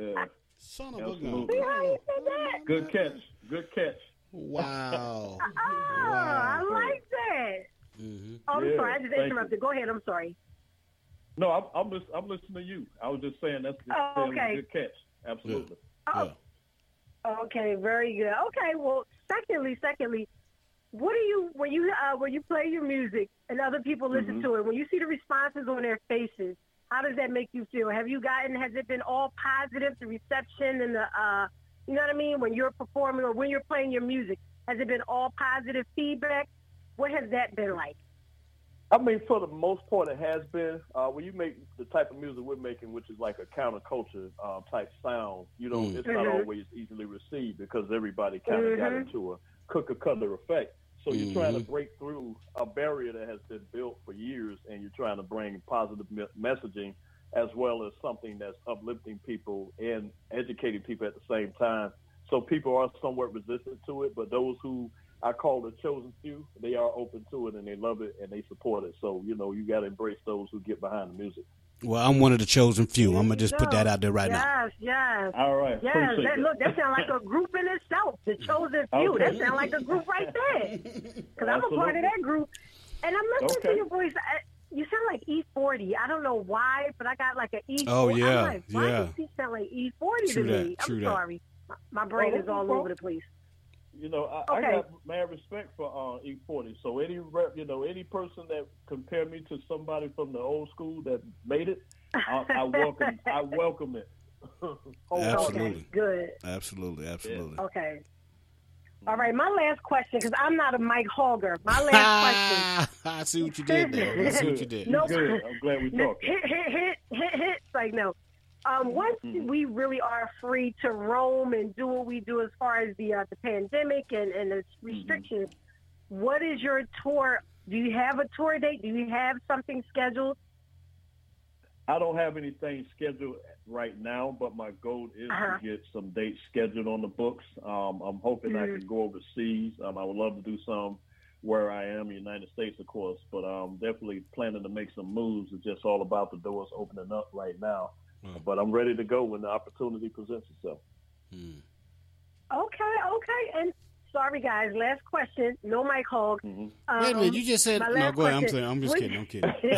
Yeah. Son of a gun. Good catch. Wow. I like that. Mm-hmm. Oh, I'm sorry. I just interrupted. Go ahead. I'm sorry. No, I'm listening to you. I was just saying that's a good catch. Absolutely. Yeah. Oh. Okay. Very good. Okay. Well, secondly, what do you when you play your music and other people listen to it, when you see the responses on their faces, how does that make you feel? Has it been all positive, the reception and the you know what I mean, when you're performing or when you're playing your music? Has it been all positive feedback? What has that been like? I mean, for the most part, it has been. When you make the type of music we're making, which is like a counterculture type sound, it's not always easily received because everybody kind of got into a cooker-cutter effect. So you're trying to break through a barrier that has been built for years, and you're trying to bring positive messaging as well as something that's uplifting people and educating people at the same time. So people are somewhat resistant to it, but those who I call the chosen few, they are open to it and they love it and they support it. So, you got to embrace those who get behind the music. Well, I'm one of the chosen few. I'm going to just put that out there right now. Yes. All right. Yes. That sounds like a group in itself, the chosen few. Okay. That sounds like a group right there. Because I'm a part of that group. And I'm listening to your voice. You sound like E40. I don't know why, but I got like an E40. Oh, yeah. I'm like, why does he sound like E40 to me? I'm sorry. My brain is all over the place. I got mad respect for E40. So any person that compare me to somebody from the old school that made it, I welcome it. Absolutely. Okay, good. Absolutely. Yeah. Okay. All right, my last question, because I'm not a Mike Hogger. My last question. I see what you did there. No, good. I'm glad we talked. Hit. Like no. Once we really are free to roam and do what we do as far as the pandemic and its restrictions, what is your tour? Do you have a tour date? Do you have something scheduled? I don't have anything scheduled right now, but my goal is to get some dates scheduled on the books. I'm hoping I can go overseas. I would love to do some where I am, United States, of course, but I'm definitely planning to make some moves. It's just all about the doors opening up right now. Mm. But I'm ready to go when the opportunity presents itself. Mm. Okay. And sorry, guys, last question. No mic hog. Mm-hmm. Wait a minute, you just said... No, go ahead. I'm kidding.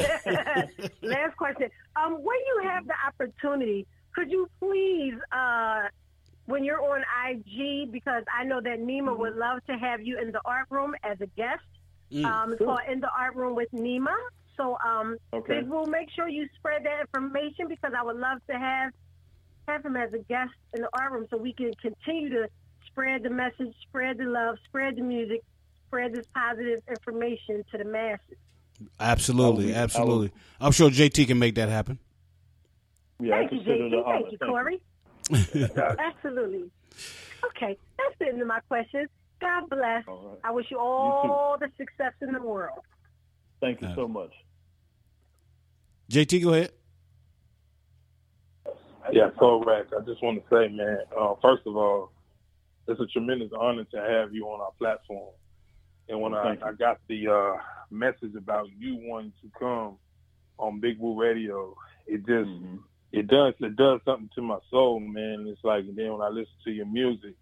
Last question. When you have the opportunity, could you please, when you're on IG, because I know that Nyema would love to have you in the art room as a guest. It's called In the Art Room with Nyema. So Big Woo, make sure you spread that information because I would love to have him as a guest in the art room so we can continue to spread the message, spread the love, spread the music, spread this positive information to the masses. Absolutely, absolutely. I'm sure JT can make that happen. Yeah, thank you, JT. Thank you, Corey. Absolutely. Okay, that's the end of my questions. God bless. Right. I wish you all the success in the world. Thank you so much. JT, go ahead. Yeah, Soulrac, I just want to say, man, first of all, it's a tremendous honor to have you on our platform. And when I got the message about you wanting to come on Big Woo Radio, it just it does something to my soul, man. It's like, and then when I listen to your music,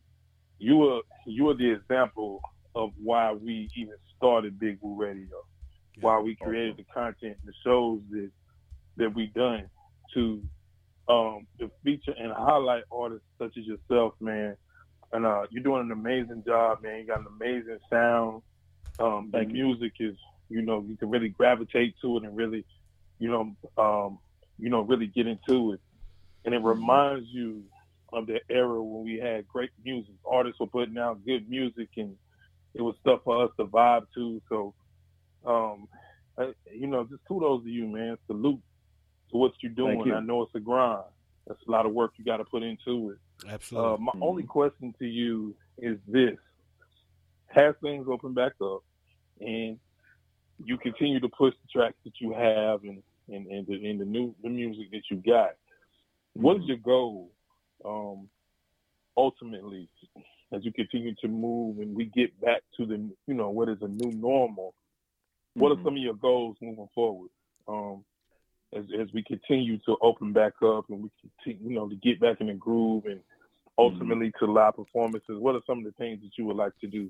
you are the example of why we even started Big Woo Radio, why we created the content, the shows that we done to feature and highlight artists such as yourself, man. And you're doing an amazing job, man. You got an amazing sound. The music is, you can really gravitate to it and really, really get into it. And it reminds you of the era when we had great music. Artists were putting out good music, and it was stuff for us to vibe to. So, just kudos to you, man. Salute to what you're doing. You. I know it's a grind. That's a lot of work you got to put into it. Absolutely. My only question to you is this: has things opened back up, and you continue to push the tracks that you have and the new music that you got? What is your goal ultimately as you continue to move and we get back to the what is a new normal? What are some of your goals moving forward? As we continue to open back up and we continue, to get back in the groove and ultimately to live performances, what are some of the things that you would like to do?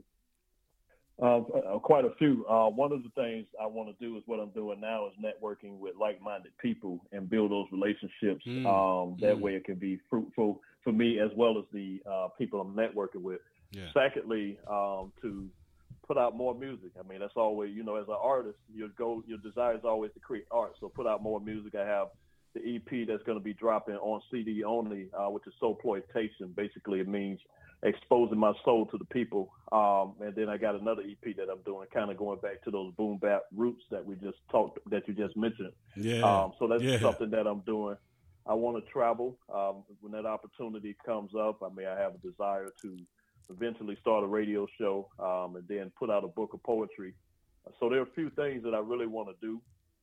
Quite a few. One of the things I want to do is what I'm doing now is networking with like-minded people and build those relationships. That way it can be fruitful for me as well as the people I'm networking with. Yeah. Secondly, to put out more music. I mean, that's always, as an artist, your desire is always to create art. So put out more music. I have the EP that's going to be dropping on CD only, which is Soulploitation. Basically, it means exposing my soul to the people. And then I got another EP that I'm doing, kind of going back to those boom bap roots that you just mentioned. Yeah. So that's something that I'm doing. I want to travel. When that opportunity comes up, I have a desire to eventually start a radio show, and then put out a book of poetry. So there are a few things that I really want to do.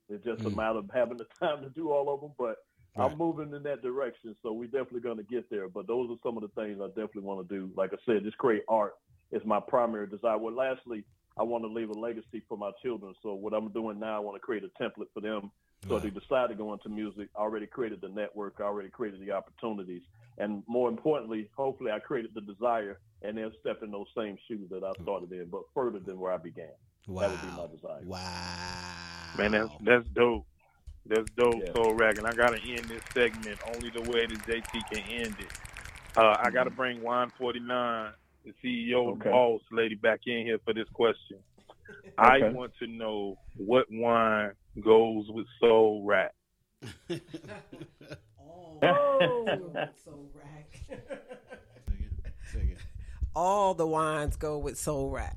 It's just a matter of having the time to do all of them, but I'm moving in that direction. So we're definitely going to get there. But those are some of the things I definitely want to do. Like I said, just create art is my primary desire. Well, lastly, I want to leave a legacy for my children. So what I'm doing now, I want to create a template for them. So they decide to go into music. I already created the network. I already created the opportunities. And more importantly, hopefully I created the desire and they'll step in those same shoes that I started in, but further than where I began. Wow. That would be my desire. Wow. Man, that's dope. That's dope, yeah. Soulrac. And I got to end this segment only the way that JT can end it. I got to bring Wine 49, the CEO and boss lady, back in here for this question. Okay. I want to know what wine goes with Soulrac. Soulrac. Sing it. All the wines go with Soulrac.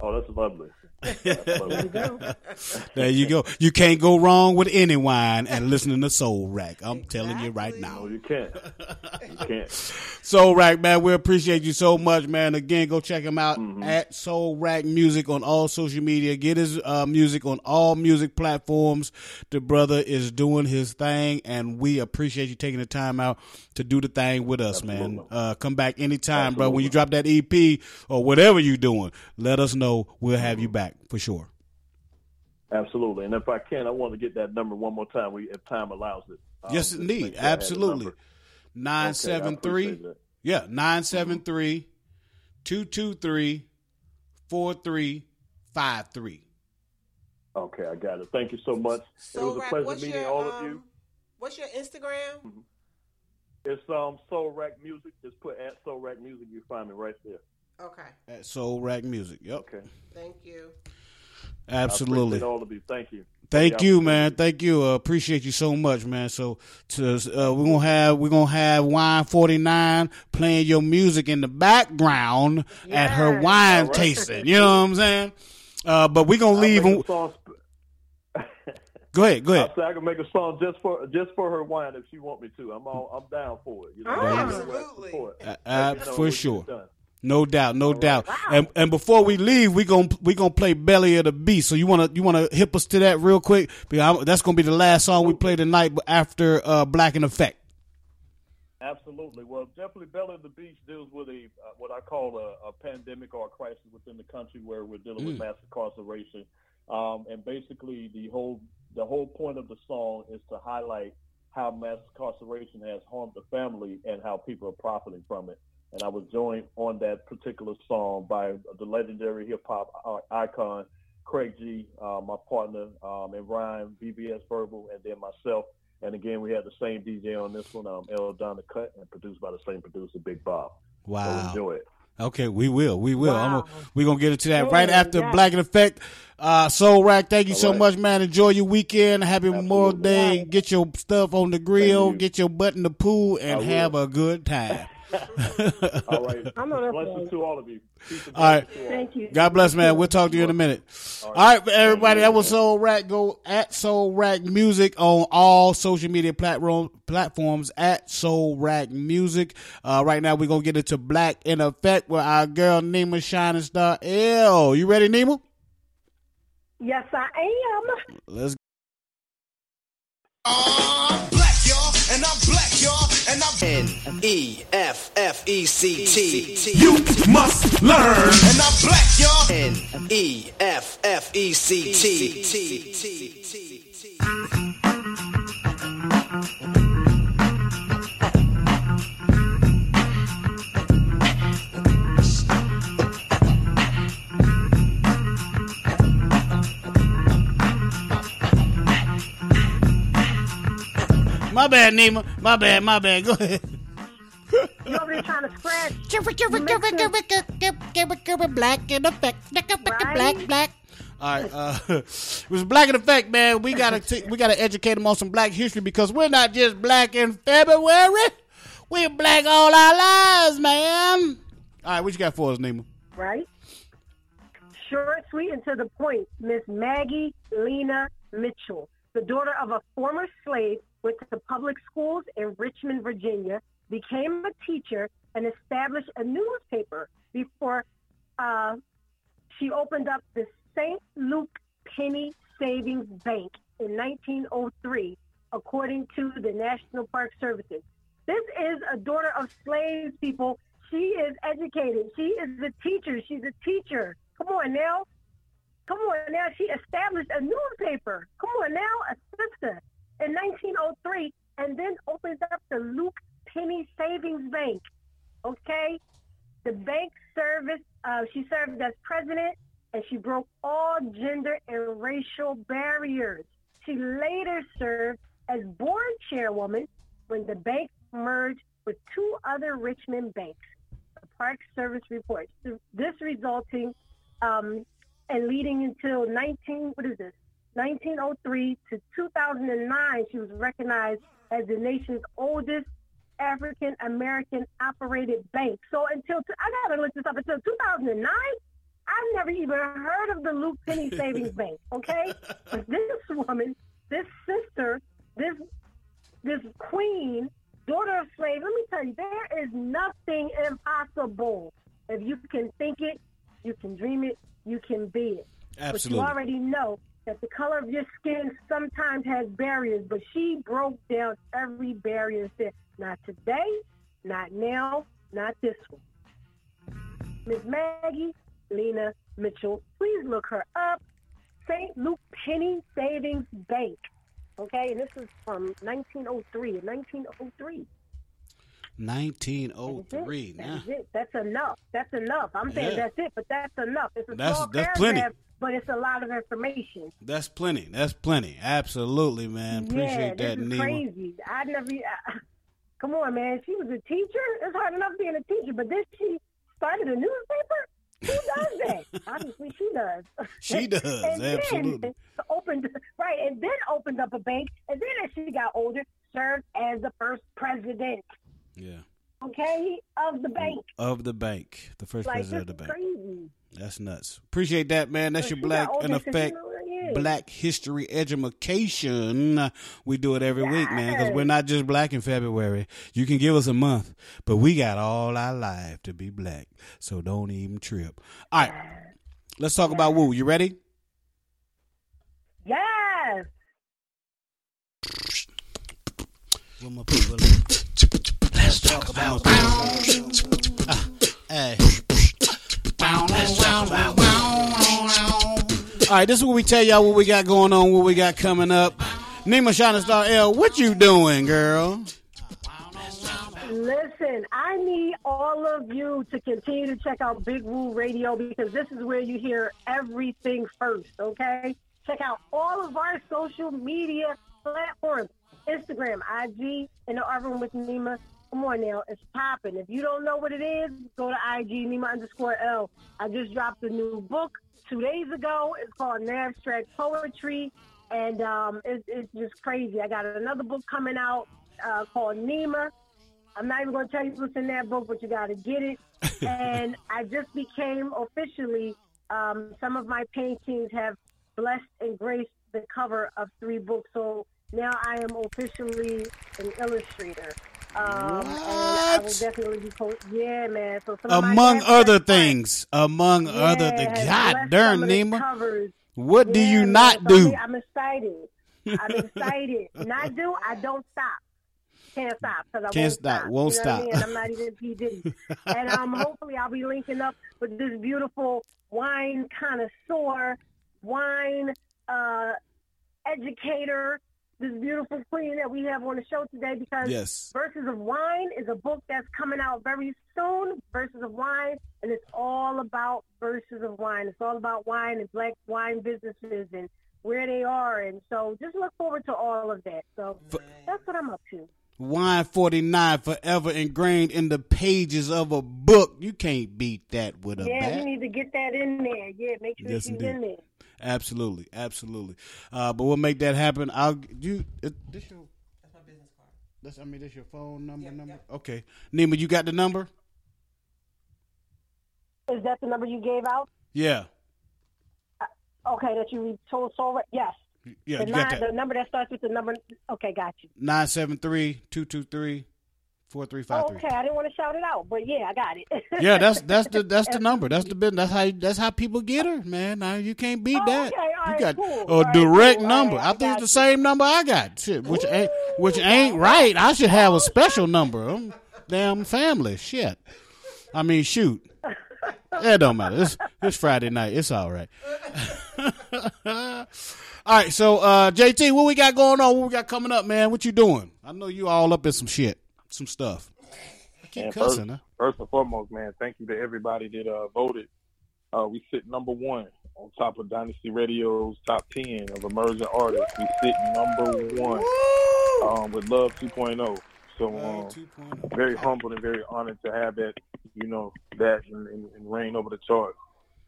Oh, that's lovely. That's lovely. There you go. There you go. You can't go wrong with any wine and listening to Soulrac. I'm telling you right now. No, you can't. You can't. Soulrac, man, we appreciate you so much, man. Again, go check him out at Soulrac Music on all social media. Get his music on all music platforms. The brother is doing his thing, and we appreciate you taking the time out to do the thing with us, man. Come back anytime, bro. When you drop that EP or whatever you're doing, let us know. We'll have you back for sure. Absolutely. And if I can, I want to get that number one more time if time allows it. Yes, indeed. Sure. Absolutely. 973 yeah 973 223 4353. Okay, I got it. Thank you so much. So it was a pleasure meeting all of you. What's your Instagram? It's Soulrac Music. Just put at Soulrac Music, you find me right there. Okay. At Soulrac Music. Yep. Okay. Thank you. Absolutely. I appreciate all of you. Thank you. Thank you, man. Thank you. Appreciate you so much, man. So we're gonna have Wine 49 playing your music in the background at her wine tasting. You know what I'm saying? But we're gonna leave. Go ahead. I can make a song just for her wine if she want me to. I'm down for it. You know? Absolutely. For sure. No doubt. Wow. And before we leave, we gonna play Belly of the Beast. So you wanna hip us to that real quick? Because that's gonna be the last song we play tonight after Black in Effect. Absolutely. Well, definitely Belly of the Beast deals with what I call a pandemic or a crisis within the country where we're dealing with mass incarceration. And basically the whole point of the song is to highlight how mass incarceration has harmed the family and how people are profiting from it. And I was joined on that particular song by the legendary hip-hop icon, Craig G, my partner in rhyme, VVS Verbal, and then myself. And again, we had the same DJ on this one, L. Dunn, the cut, and produced by the same producer, Big Bob. Wow. So enjoy it. Okay, we will. Wow. We're going to get into that right after Black in Effect. Soulrac, thank you so much, man. Enjoy your weekend. Happy Memorial Day. Get your stuff on the grill. Get your butt in the pool and have a good time. All right. Blessings to all of you. All right. Thank you. God bless, man. We'll talk to you in a minute. All right, everybody. That was Soulrac. Go at Soulrac Music on all social media platforms at Soulrac Music. Right now, we're going to get into Black in Effect with our girl, Nyema Shining Star L. You ready, Nyema? Yes, I am. Let's go. I'm black, y'all, and I'm black, y'all, and I'm N-E-F-F-E-C-T. You must learn. And I'm black, y'all. N-E-F-F-E-C-T. My bad, Nyema. My bad. Go ahead. You over there trying to spread. Black in Effect. Black. All right. It was Black in Effect, man. We gotta educate them on some black history because we're not just black in February. We're black all our lives, man. All right. What you got for us, Nyema? Right. Short, sweet, and to the point. Miss Maggie Lena Mitchell, the daughter of a former slave, went to public schools in Richmond, Virginia, became a teacher, and established a newspaper before she opened up the St. Luke Penny Savings Bank in 1903, according to the National Park Services. This is a daughter of slaves, people. She is educated. She is a teacher. She's a teacher. Come on now. She established a newspaper. Come on now, a sister. In 1903, and then opens up the Luke Penny Savings Bank, okay? The bank service, she served as president, and she broke all gender and racial barriers. She later served as board chairwoman when the bank merged with two other Richmond banks, the Park Service reports. This resulting and leading until 1903 to 2009, she was recognized as the nation's oldest African-American operated bank. So I got to look this up. Until 2009, I've never even heard of the Luke Penny Savings Bank, okay? But this woman, this sister, this queen, daughter of slave, let me tell you, there is nothing impossible. If you can think it, you can dream it, you can be it. Absolutely. But you already know that the color of your skin sometimes has barriers, but she broke down every barrier and said, not today, not now, not this one. Miss Maggie Lena Mitchell, please look her up. St. Luke Penny Savings Bank. Okay, and this is from 1903. That's it. That's enough. I'm saying that's it, but that's enough. It's a small paragraph. Plenty. But it's a lot of information. That's plenty. Absolutely, man. Appreciate that, Nyema. Crazy. Come on, man. She was a teacher. It's hard enough being a teacher, but then she started a newspaper. Who does that? Obviously, she does. She does, and absolutely. Then opened, right, and then opened up a bank, and then as she got older, served as the first president. Yeah. Okay, of the bank. Of the bank, the first president of the bank. Crazy. That's nuts. Appreciate that, man. That's your Black in Effect. Black History Edumacation. We do it every week, man, because we're not just black in February. You can give us a month, but we got all our life to be black, so don't even trip. All right, let's talk about woo. You ready? Yes. What my people, let's talk about All right, this is what we tell y'all what we got going on, what we got coming up. Nyema Shining Star L, what you doing, girl? Listen, I need all of you to continue to check out Big Woo Radio because this is where you hear everything first, okay? Check out all of our social media platforms, Instagram, IG, and the art room with Nyema. Come on now, it's popping. If you don't know what it is, go to IG, Nyema_L. I just dropped a new book 2 days ago. It's called Nabstract Poetry, and it's just crazy. I got another book coming out called Nyema. I'm not even going to tell you what's in that book, but you got to get it. And I just became officially, some of my paintings have blessed and graced the cover of 3 books. So now I am officially an illustrator. I will definitely be man. So among other things, God darn, Nyema. What do you not do? I'm excited. Not do. I don't stop. Can't stop because I won't stop. You know what I mean? I'm not even P. Diddy. And hopefully I'll be linking up with this beautiful wine connoisseur, wine educator. This beautiful queen that we have on the show today because Verses of Wine is a book that's coming out very soon, Verses of Wine, and it's all about Verses of Wine. It's all about wine and black wine businesses and where they are, and so just look forward to all of that. So that's what I'm up to. Wine 49 forever ingrained in the pages of a book. You can't beat that with a bat. Yeah, you need to get that in there. Yeah, make sure she's in there. Absolutely, absolutely. But we'll make that happen. That's my business card. That's your phone number. Yep. Okay, Nyema, you got the number? Is that the number you gave out? Yeah. Okay, that you told Soulrac. Yes. Yeah, the number that starts with the number. Okay, got you. 973-223-4353. Okay, I didn't want to shout it out, but yeah, I got it. Yeah, that's the number. That's the business. That's how people get her, man. Now you can't beat that. Okay, all right, you got a direct number. Right, I think it's the same number I got. Shit, which ain't right. I should have a special number. I'm damn family. Shit. I mean, shoot. It don't matter. It's Friday night. It's all right. All right, so JT, what we got going on? What we got coming up, man? What you doing? I know you all up in some stuff. I keep cussing. First and foremost, man, thank you to everybody that voted. We sit number 1 on top of Dynasty Radio's top 10 of emerging artists. We sit number 1 with Love 2.0. So very humbled and very honored to have that, and reign over the charts.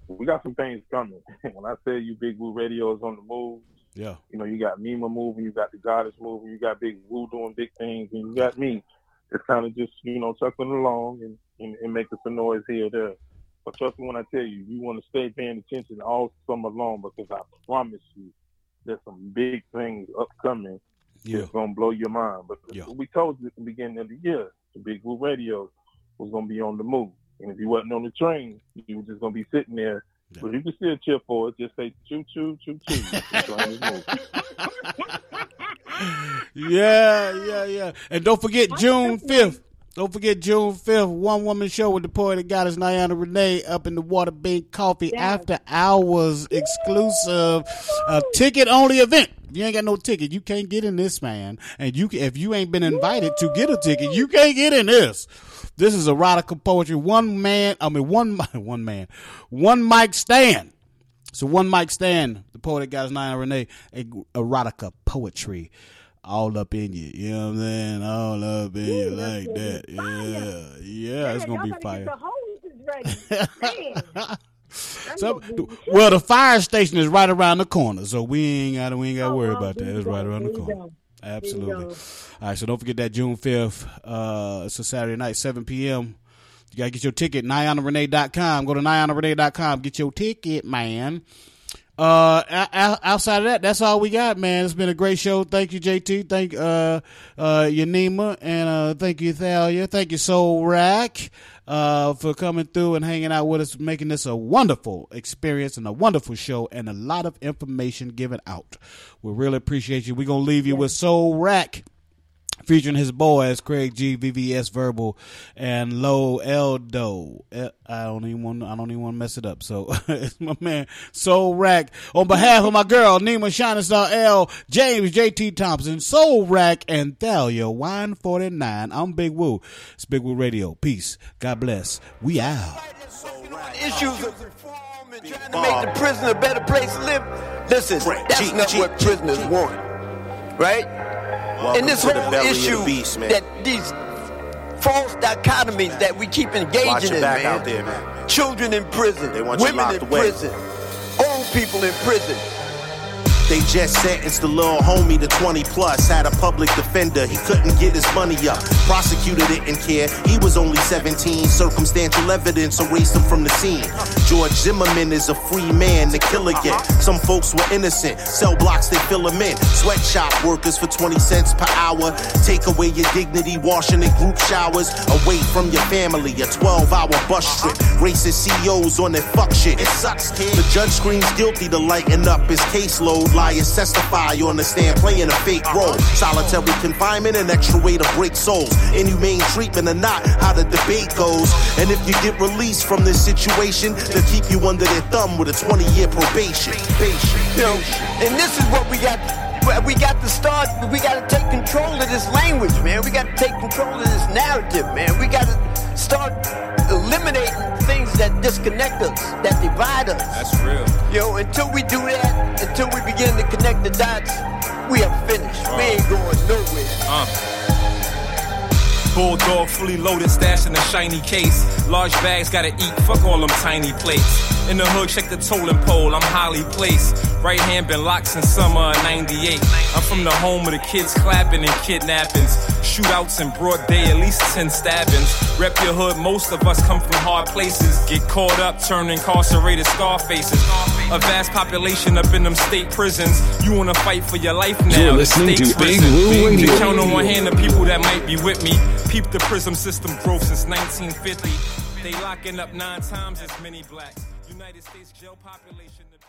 We got some things coming. When I say you Big Woo Radio is on the move, you got Nyema moving, you got the Goddess moving, you got Big Woo doing big things, and you got me. It's kind of just, chuckling along and making some noise here or there. But trust me when I tell you, you want to stay paying attention all summer long because I promise you there's some big things upcoming that's going to blow your mind. But we told you at the beginning of the year, the Big Woo Radio was going to be on the move. And if you wasn't on the train, you were just going to be sitting there. Yeah. But you can still cheer for it. Just say, choo, choo, choo, choo. Yeah. And don't forget June 5th. One woman show with the poetic goddess Nyanarene Renee up in the Water Bank Coffee after hours exclusive. A ticket only event. If you ain't got no ticket, you can't get in this, man. And if you ain't been invited to get a ticket, you can't get in this. This is erotica poetry. One mic stand. So one mic stand. The poetic goddess Nyanarene Renee, erotica poetry. All up in you. You know what I'm saying? All up in you like that. Yeah. Yeah, it's going to be fire. Man, y'all better get the hoses ready. Man. So, well, the fire station is right around the corner, so we ain't got to worry about that. It's right around the corner. Absolutely. All right, so don't forget that June 5th. It's a Saturday night, 7 p.m. You got to get your ticket, Nyanarene.com. Go to Nyanarene.com. Get your ticket, man. Outside of that, that's all we got, man. It's been a great show. Thank you, JT. Thank you, Nyema, and thank you, Thalia. Thank you, Soulrac, for coming through and hanging out with us, making this a wonderful experience and a wonderful show and a lot of information given out. We really appreciate you. We're going to leave you with Soulrac, featuring his boys, Craig G, VVS Verbal, and L. Dunn. I don't even want to mess it up. So it's my man, Soulrac. On behalf of my girl, Nyema Shining Star L, James, JT Thompson, Soulrac, and Thalia, Wine 49. I'm Big Woo. It's Big Woo Radio. Peace. God bless. We out. Issues of reform and trying to make the prison a better place to live. Listen, that's not what prisoners want. Right? Welcome. And this whole issue beast, that these false dichotomies that we keep engaging in, man. There, man. Children in prison, women in prison, old people in prison. They just sentenced the little homie to 20 plus. Had a public defender, he couldn't get his money up. Prosecutor didn't care, he was only 17. Circumstantial evidence erased him from the scene. George Zimmerman is a free man to kill again. Some folks were innocent, cell blocks they fill them in. Sweatshop workers for 20 cents per hour. Take away your dignity, washing in group showers. Away from your family, a 12-hour bus trip. Racist CEOs on their fuck shit, it sucks. The judge screams guilty to lighten up his caseload. Liars testify on the stand, playing a fake role. Solitary confinement, an extra way to break souls. Inhumane treatment or not, how the debate goes. And if you get released from this situation, they'll keep you under their thumb with a 20-year probation. And this is what we got. We got to start. We got to take control of this language, man. We got to take control of this narrative, man. We got to start eliminating things that disconnect us, that divide us. That's real. Yo, until we do that, until we begin to connect the dots, we are finished. We ain't going nowhere. Bulldog fully loaded, stash in a shiny case. Large bags gotta eat, fuck all them tiny plates. In the hood, check the tolling pole, I'm highly placed. Right hand been locked since summer of 98. I'm from the home of the kids clapping and kidnappings. Shootouts in broad day, at least 10 stabbings. Rep your hood, most of us come from hard places. Get caught up, turn incarcerated scar faces. A vast population up in them state prisons. You wanna fight for your life now. You're listening to Big Woo Radio. You count on one hand the people that might be with me. Peep the prism system growth since 1950. They locking up 9 times as many blacks. United States jail population.